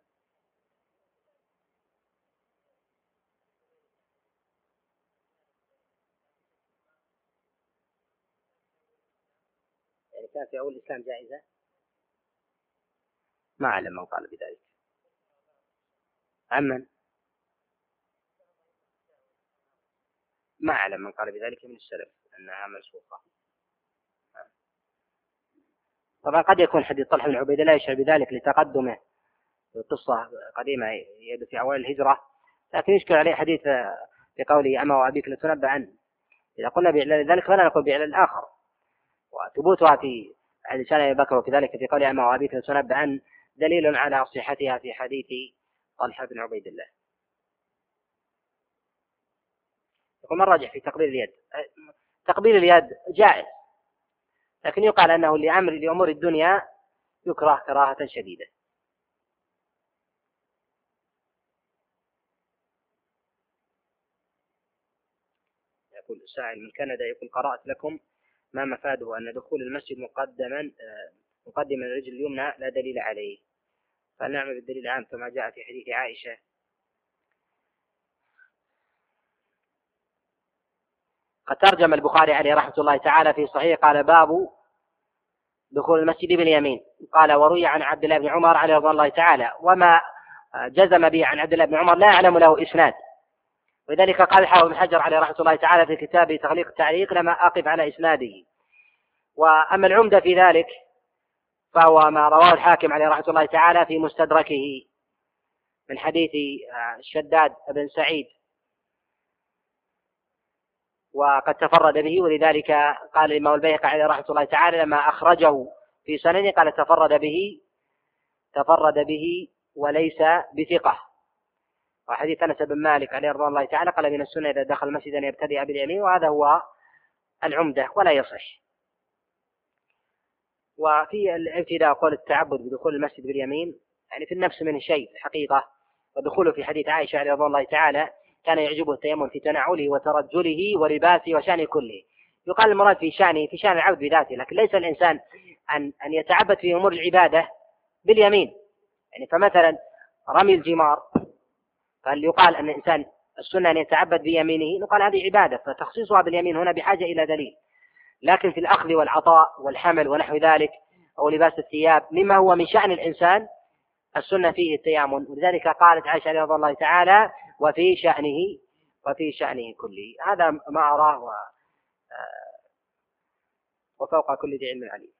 كان في أول الإسلام جائزة، ما أعلم من قال بذلك. عمن ما أعلم من قال بذلك من السلف أنها منسوخة. طبعا قد يكون حديث طلحة بن عبيد الله يشعر بذلك لتقدمه، القصة قديمة يبدو في أوائل الهجرة، لكن يشكل عليه حديث بقوله أما وأبيك لتنبأ عنه. إذا قلنا بإعلان ذلك فلا نقول بإعلان الآخر، وثبوتها في لسان أبي بكر وكذلك في قوله أما وأبيك لتنبأ عنه دليل على صحتها في حديث طلحة بن عبيد الله. يقول من راجح في تقبيل اليد؟ تقبيل اليد جائز، لكن يقال أنه لأمور الدنيا يكره كراهة شديدة. يقول سائل من كندا يقول قرأت لكم ما مفاده أن دخول المسجد مقدما الرجل اليمنى لا دليل عليه، فنعمل بالدليل العام كما جاء في حديث عائشة. قد ترجم البخاري عليه رحمة الله تعالى في صحيح قال باب دخول المسجد باليمين، قال وروي عن عبد الله بن عمر عليه رضي الله تعالى، وما جزم به عن عبد الله بن عمر لا يعلم له إسناد، وذلك قال الحافظ بن حجر عليه رحمة الله تعالى في كتابه تغليق التعليق لما أقف على إسناده. وأما العمدة في ذلك فهو ما رواه الحاكم عليه رحمة الله تعالى في مستدركه من حديث الشداد بن سعيد، وقد تفرد به، ولذلك قال الإمام البيهقي عليه رحمة الله تعالى لما أخرجه في سننه قال تفرد به وليس بثقة. وحديث أنس بن مالك عليه رضي الله تعالى قال من السنة إذا دخل المسجد أن يبتدئ باليمين، وهذا هو العمدة ولا يصح. وفي الابتداء قول التعبد بدخول المسجد باليمين يعني في النفس من شيء حقيقة، ودخوله في حديث عائشة عليه رضي الله تعالى كان يعجبه التيمم في تنعله وترجله ولباسه وشأنه كله. يقال المراد في شأن العبد بذاته، لكن ليس الإنسان أن يتعبد في أمور العبادة باليمين. يعني فمثلا رمي الجمار فهل يقال أن الإنسان السنة أن يتعبد بيمينه؟ نقال هذه عبادة فتخصيصها باليمين هنا بحاجة إلى دليل. لكن في الأخذ والعطاء والحمل ونحو ذلك أو لباس الثياب مما هو من شأن الإنسان السنة فيه التيامن، ولذلك قالت عائشة رضي الله تعالى وفي شأنه كله. هذا ما أراه وفوق كل ذي علم عليم.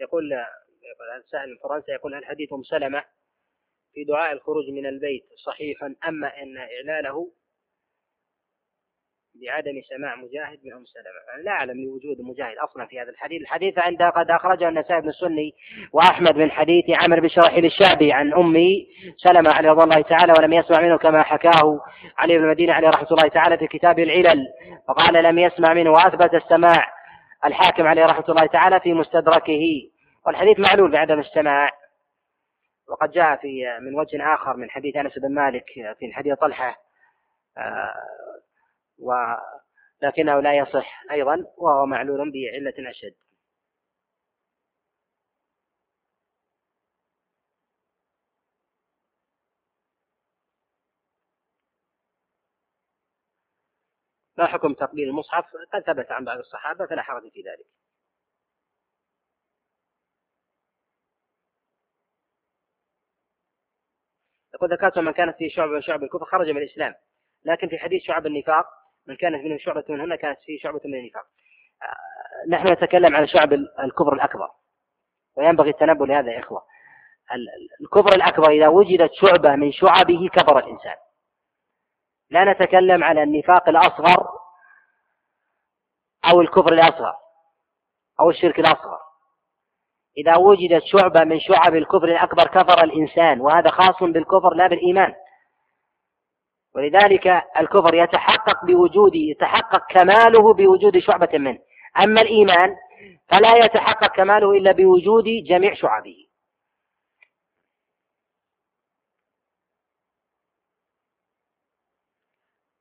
يقول السائل من فرنسا يقول هل حديث أم سلمة في دعاء الخروج من البيت صحيحا؟ أما أن إعلاله بعدم سماع مجاهد من أم سلمة، لا أعلم لوجود مجاهد أصلا في هذا الحديث. الحديث عنده قد أخرجه النسائي بن السني وأحمد من حديث عمرو بن شرحيل الشعبي عن أمي سلمة عليه رضي الله تعالى، ولم يسمع منه كما حكاه علي بن المديني عليه رحمة الله تعالى في كتاب العلل، فقال لم يسمع منه، وأثبت السماع الحاكم عليه رحمة الله تعالى في مستدركه. والحديث معلول بعدم السماع، وقد جاء في من وجه آخر من حديث أنس بن مالك في حديث طلحة ولكنه لا يصح أيضا، وهو معلول بعلة أشد. ما حكم تقبيل المصحف؟ قد ثبت عن بعض الصحابة فلا حرج في ذلك. يقول ذكرت من كانت في شعب من شعب الكفر خرج من الإسلام، لكن في حديث شعب النفاق من كانت منهم شعبة من هنا كانت في شعبة من النفاق. نحن نتكلم عن شعب الكفر الأكبر، وينبغي التنبه لهذا يا إخوة. الكفر الأكبر إذا وجدت شعبة من شعبه كفر الإنسان، لا نتكلم على النفاق الأصغر أو الكفر الأصغر أو الشرك الأصغر. إذا وجدت شعبة من شعب الكفر الأكبر كفر الإنسان، وهذا خاص بالكفر لا بالإيمان. ولذلك الكفر يتحقق كماله بوجود شعبة منه، أما الإيمان فلا يتحقق كماله إلا بوجود جميع شعبه.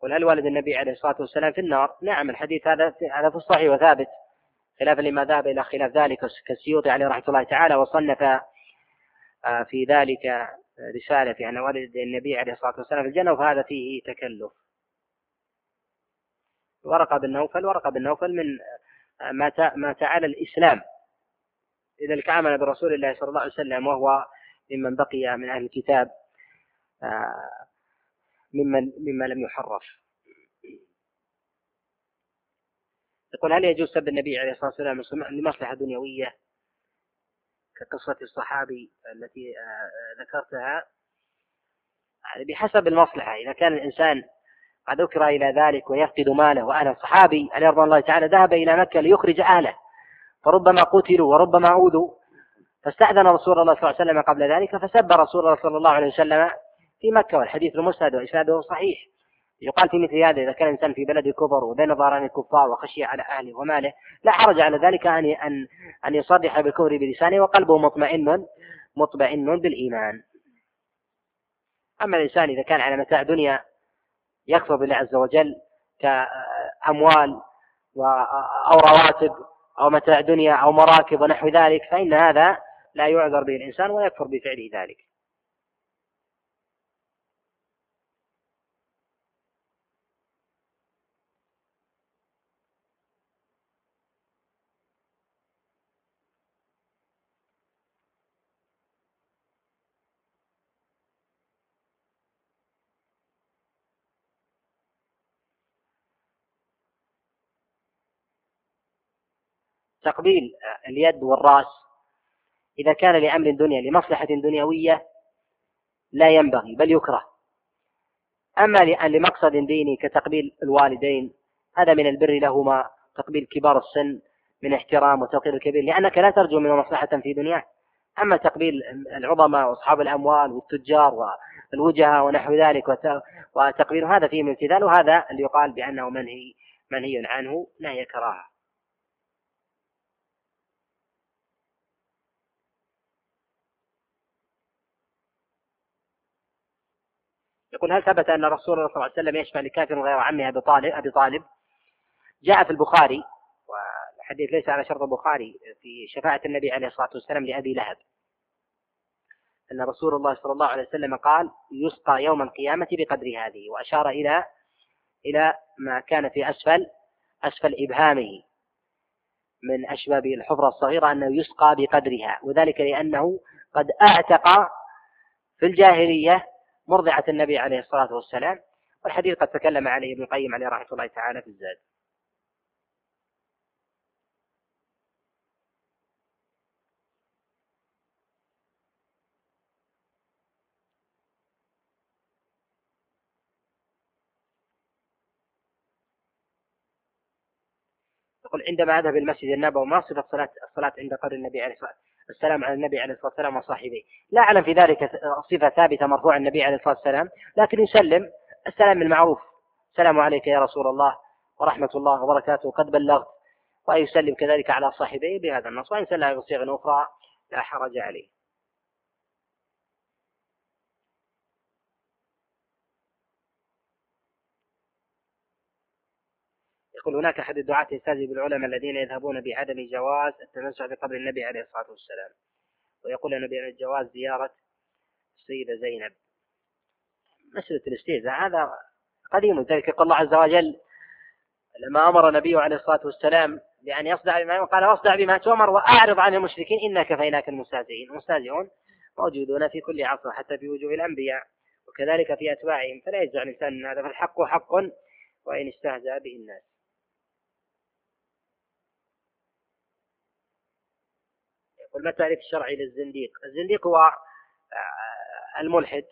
قل هل والد النبي عليه الصلاة والسلام في النار؟ نعم، الحديث هذا في الصحيح وثابت، خلافا لما ذهب إلى خلاف ذلك كالسيوطي عليه رحمة الله تعالى، وصنف في ذلك رسالة في أن والد النبي عليه الصلاة والسلام في الجنة، وهذا فيه تكلف. ورقة بن نوفل من مات على الإسلام، إذا التعامل برسول الله صلى الله عليه وسلم وهو ممن بقي من أهل الكتاب مما لم يحرف. يقول: هل يجوز سب النبي عليه الصلاة والسلام لمصلحة دنيوية كقصة الصحابي التي ذكرتها؟ بحسب المصلحة. إذا كان الإنسان قد أكره إلى ذلك ويفقد ماله وأهله، الصحابي عليه رضي الله تعالى ذهب إلى مكة ليخرج أهله فربما قتلوا وربما أوذوا، فاستأذن رسول الله صلى الله عليه وسلم قبل ذلك فسب رسول الله صلى الله عليه وسلم في مكة، والحديث المسند وإسناده صحيح. يقال في مثل هذا: إذا كان الإنسان في بلد كفر وبين ظهران الكفار وخشية على أهله وماله، لا حرج على ذلك أن يصرح بالكفر بلسانه وقلبه مطمئن بالإيمان. أما الإنسان إذا كان على متاع دنيا يكفر بالله عز وجل كأموال أو رواتب أو متاع دنيا أو مراكب ونحو ذلك، فإن هذا لا يعذر به الإنسان ويكفر بفعله ذلك. تقبيل اليد والرأس إذا كان لأمر دنيا لمصلحة دنيوية لا ينبغي بل يكره. أما لمقصد ديني كتقبيل الوالدين هذا من البر لهما، تقبيل كبار السن من احترام وتوقير الكبير، لأنك لا ترجو منه مصلحة في دنياك. أما تقبيل العظماء وأصحاب الأموال والتجار والوجهة ونحو ذلك وتقبيل هذا فيه من امتثال، وهذا اللي يقال بأنه منهي عنه نهي كراهة. يقول: هل ثبت أن رسول الله صلى الله عليه وسلم يشفع لكافر غير عمه أبي طالب؟ جاء في البخاري، والحديث ليس على شرط البخاري، في شفاعة النبي عليه الصلاة والسلام لأبي لهب، أن رسول الله صلى الله عليه وسلم قال: يسقى يوم القيامة بقدر هذه، وأشار إلى ما كان في أسفل إبهامه من أشباب الحفرة الصغيرة، أنه يسقى بقدرها، وذلك لأنه قد أعتق في الجاهلية مرضعة النبي عليه الصلاة والسلام، والحديث قد تكلم عليه ابن القيم عليه رحمة الله تعالى في الزاد. يقول: عندما أذهب المسجد النبوي ما صفة الصلاة عند قبر النبي عليه الصلاة والسلام السلام على النبي عليه الصلاة والسلام وصاحبيه؟ لا أعلم في ذلك صفة ثابتة مرفوعة عن النبي عليه الصلاة والسلام، لكن يسلم السلام المعروف: السلام عليك يا رسول الله ورحمة الله وبركاته قد بلغت، ويسلم كذلك على صاحبيه بهذا النص، وإن سلم بصيغة أخرى لا حرج عليه. يقول: هناك أحد الدعاة يستهزئ بالعلماء الذين يذهبون بعدم جواز التمسح بقبر النبي عليه الصلاة والسلام، ويقول أنه بأن الجواز زيارة السيدة زينب. مسألة الاستهزاء هذا قديم، ذلك يقول الله عز وجل لما أمر نبيه عليه الصلاة والسلام بأن يصدع بما قال: واصدع بما تؤمر وأعرض عن المشركين إنا كفيناك المستهزئين. المستهزئون موجودون في كل عصر حتى في وجوه الأنبياء وكذلك في أتباعهم، فلا يجزع الإنسان من هذا، فالحق حق وإن استهزأ به الناس. وما التعريف الشرعي للزنديق؟ الزنديق هو الملحد،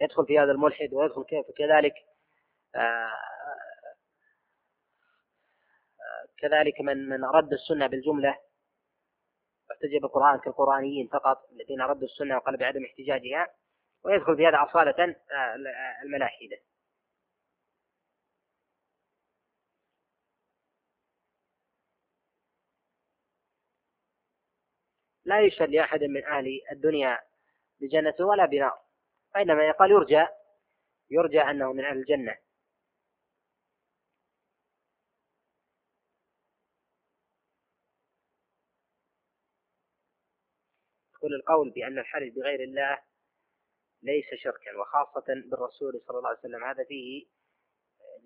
يدخل في هذا الملحد ويدخل كذلك من رد السنة بالجملة، واحتج بالقرآن كالقرآنيين فقط الذين ردوا السنة وقال بعدم احتجاجها، ويدخل في هذا أصالة الملاحدة. لا يشفع لأحد من أهل الدنيا بجنة ولا بنار، وإنما يقال يرجى أنه من أهل الجنة. يقول: القول بأن الحلف بغير الله ليس شركا وخاصة بالرسول صلى الله عليه وسلم، هذا فيه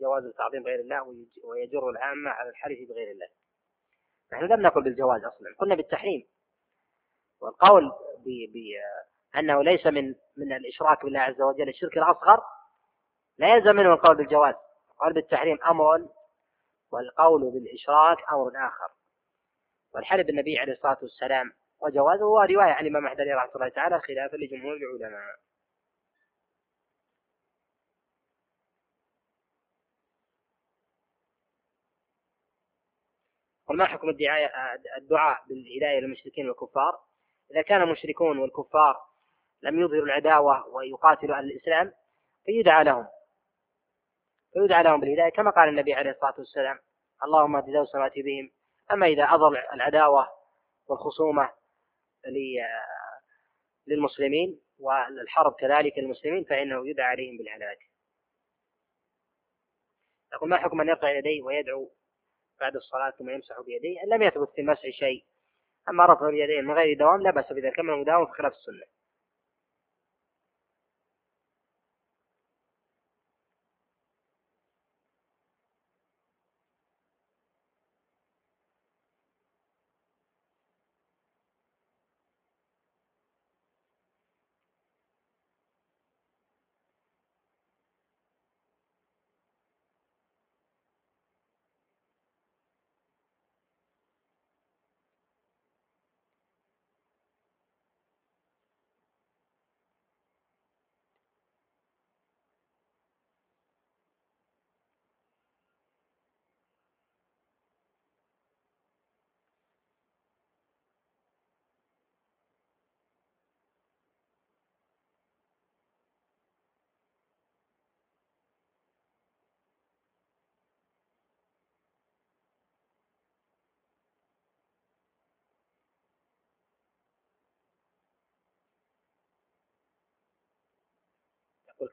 جواز تعظيم غير الله ويجر العامة على الحلف بغير الله. نحن لم نقل بالجواز أصلا، قلنا بالتحريم، والقول بأنه ليس من الإشراك بالله عز وجل الشرك الأصغر لا يلزم منه القول بالجواز. القول بالتحريم أمر والقول بالإشراك أمر آخر. والحلف النبي عليه الصلاة والسلام وجوازه هو رواية عن الإمام أحمد رحمه الله تعالى خلافا لجمهور العلماء. وما حكم الدعاء بالإله للمشركين والكفار؟ إذا كان المشركون والكفار لم يظهروا العداوة ويقاتلوا على الإسلام فيدعى لهم بالهداية، كما قال النبي عليه الصلاة والسلام: اللهم اهد ذوي السماوات بهم. أما إذا أظهر العداوة والخصومة للمسلمين والحرب كذلك المسلمين فإنه يدعى عليهم بالعلاج. يقول: ما حكم أن يرفع يديه ويدعو بعد الصلاة ثم يمسح بيديه؟ لم يثبت في المسح شيء، أما رفع اليدين من غير دوام لا بأس بذلك، كما مداوم في خلاف السنة.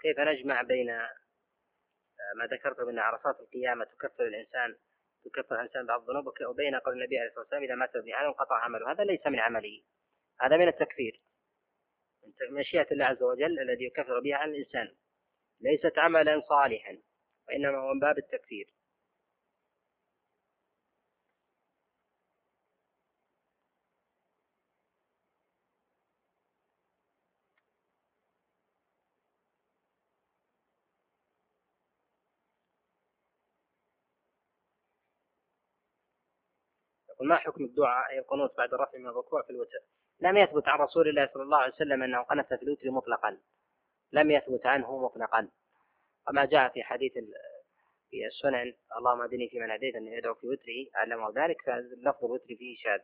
كيف نجمع بين ما ذكرته من عرصات القيامة تكفر الإنسان بعض الذنوب وبين قول النبي عليه الصلاة والسلام: إذا مات ابن آدم انقطع عمله؟ هذا ليس من عمله، هذا من التكفير، من مشيئة الله عز وجل الذي يكفر بها عن الإنسان، ليست عملا صالحا وإنما هو من باب التكفير. وما حكم الدعاء القنوت بعد الرفع من الركوع في الوتر؟ لم يثبت عن رسول الله صلى الله عليه وسلم أنه قنت في الوتر مطلقا، لم يثبت عنه مطلقا، وما جاء في حديث في السنن: اللهم اهدني فيمن هديت أن يدعو في وتره علمه ذلك، فلفظ الوتر فيه شاذ.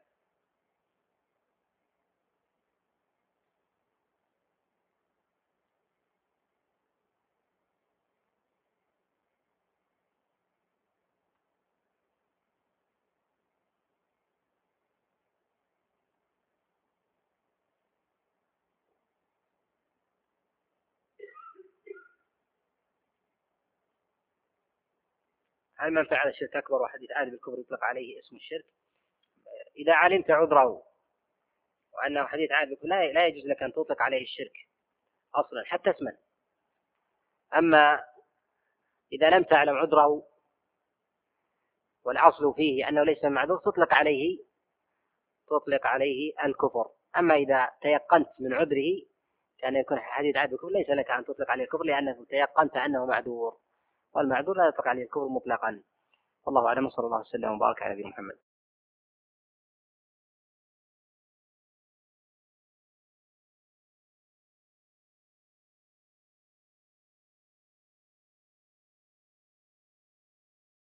هل من فعل الشرك أكبر وحديث آل بالكبر يطلق عليه اسم الشرك؟ إذا علمت عذره وأنه حديث آل بالكبر لا يجوز لك أن تطلق عليه الشرك أصلا حتى اسما. أما إذا لم تعلم عذره والأصل فيه أنه ليس معذور تطلق عليه الكفر. أما إذا تيقنت من عذره كان يكون حديث آل بالكبر ليس لك أن تطلق عليه الكفر، لأنه تيقنت أنه معذور، والمعذور لا يطلق عليه الكفر مطلقا. والله أعلم، صلى الله عليه وسلم وبارك على نبينا محمد.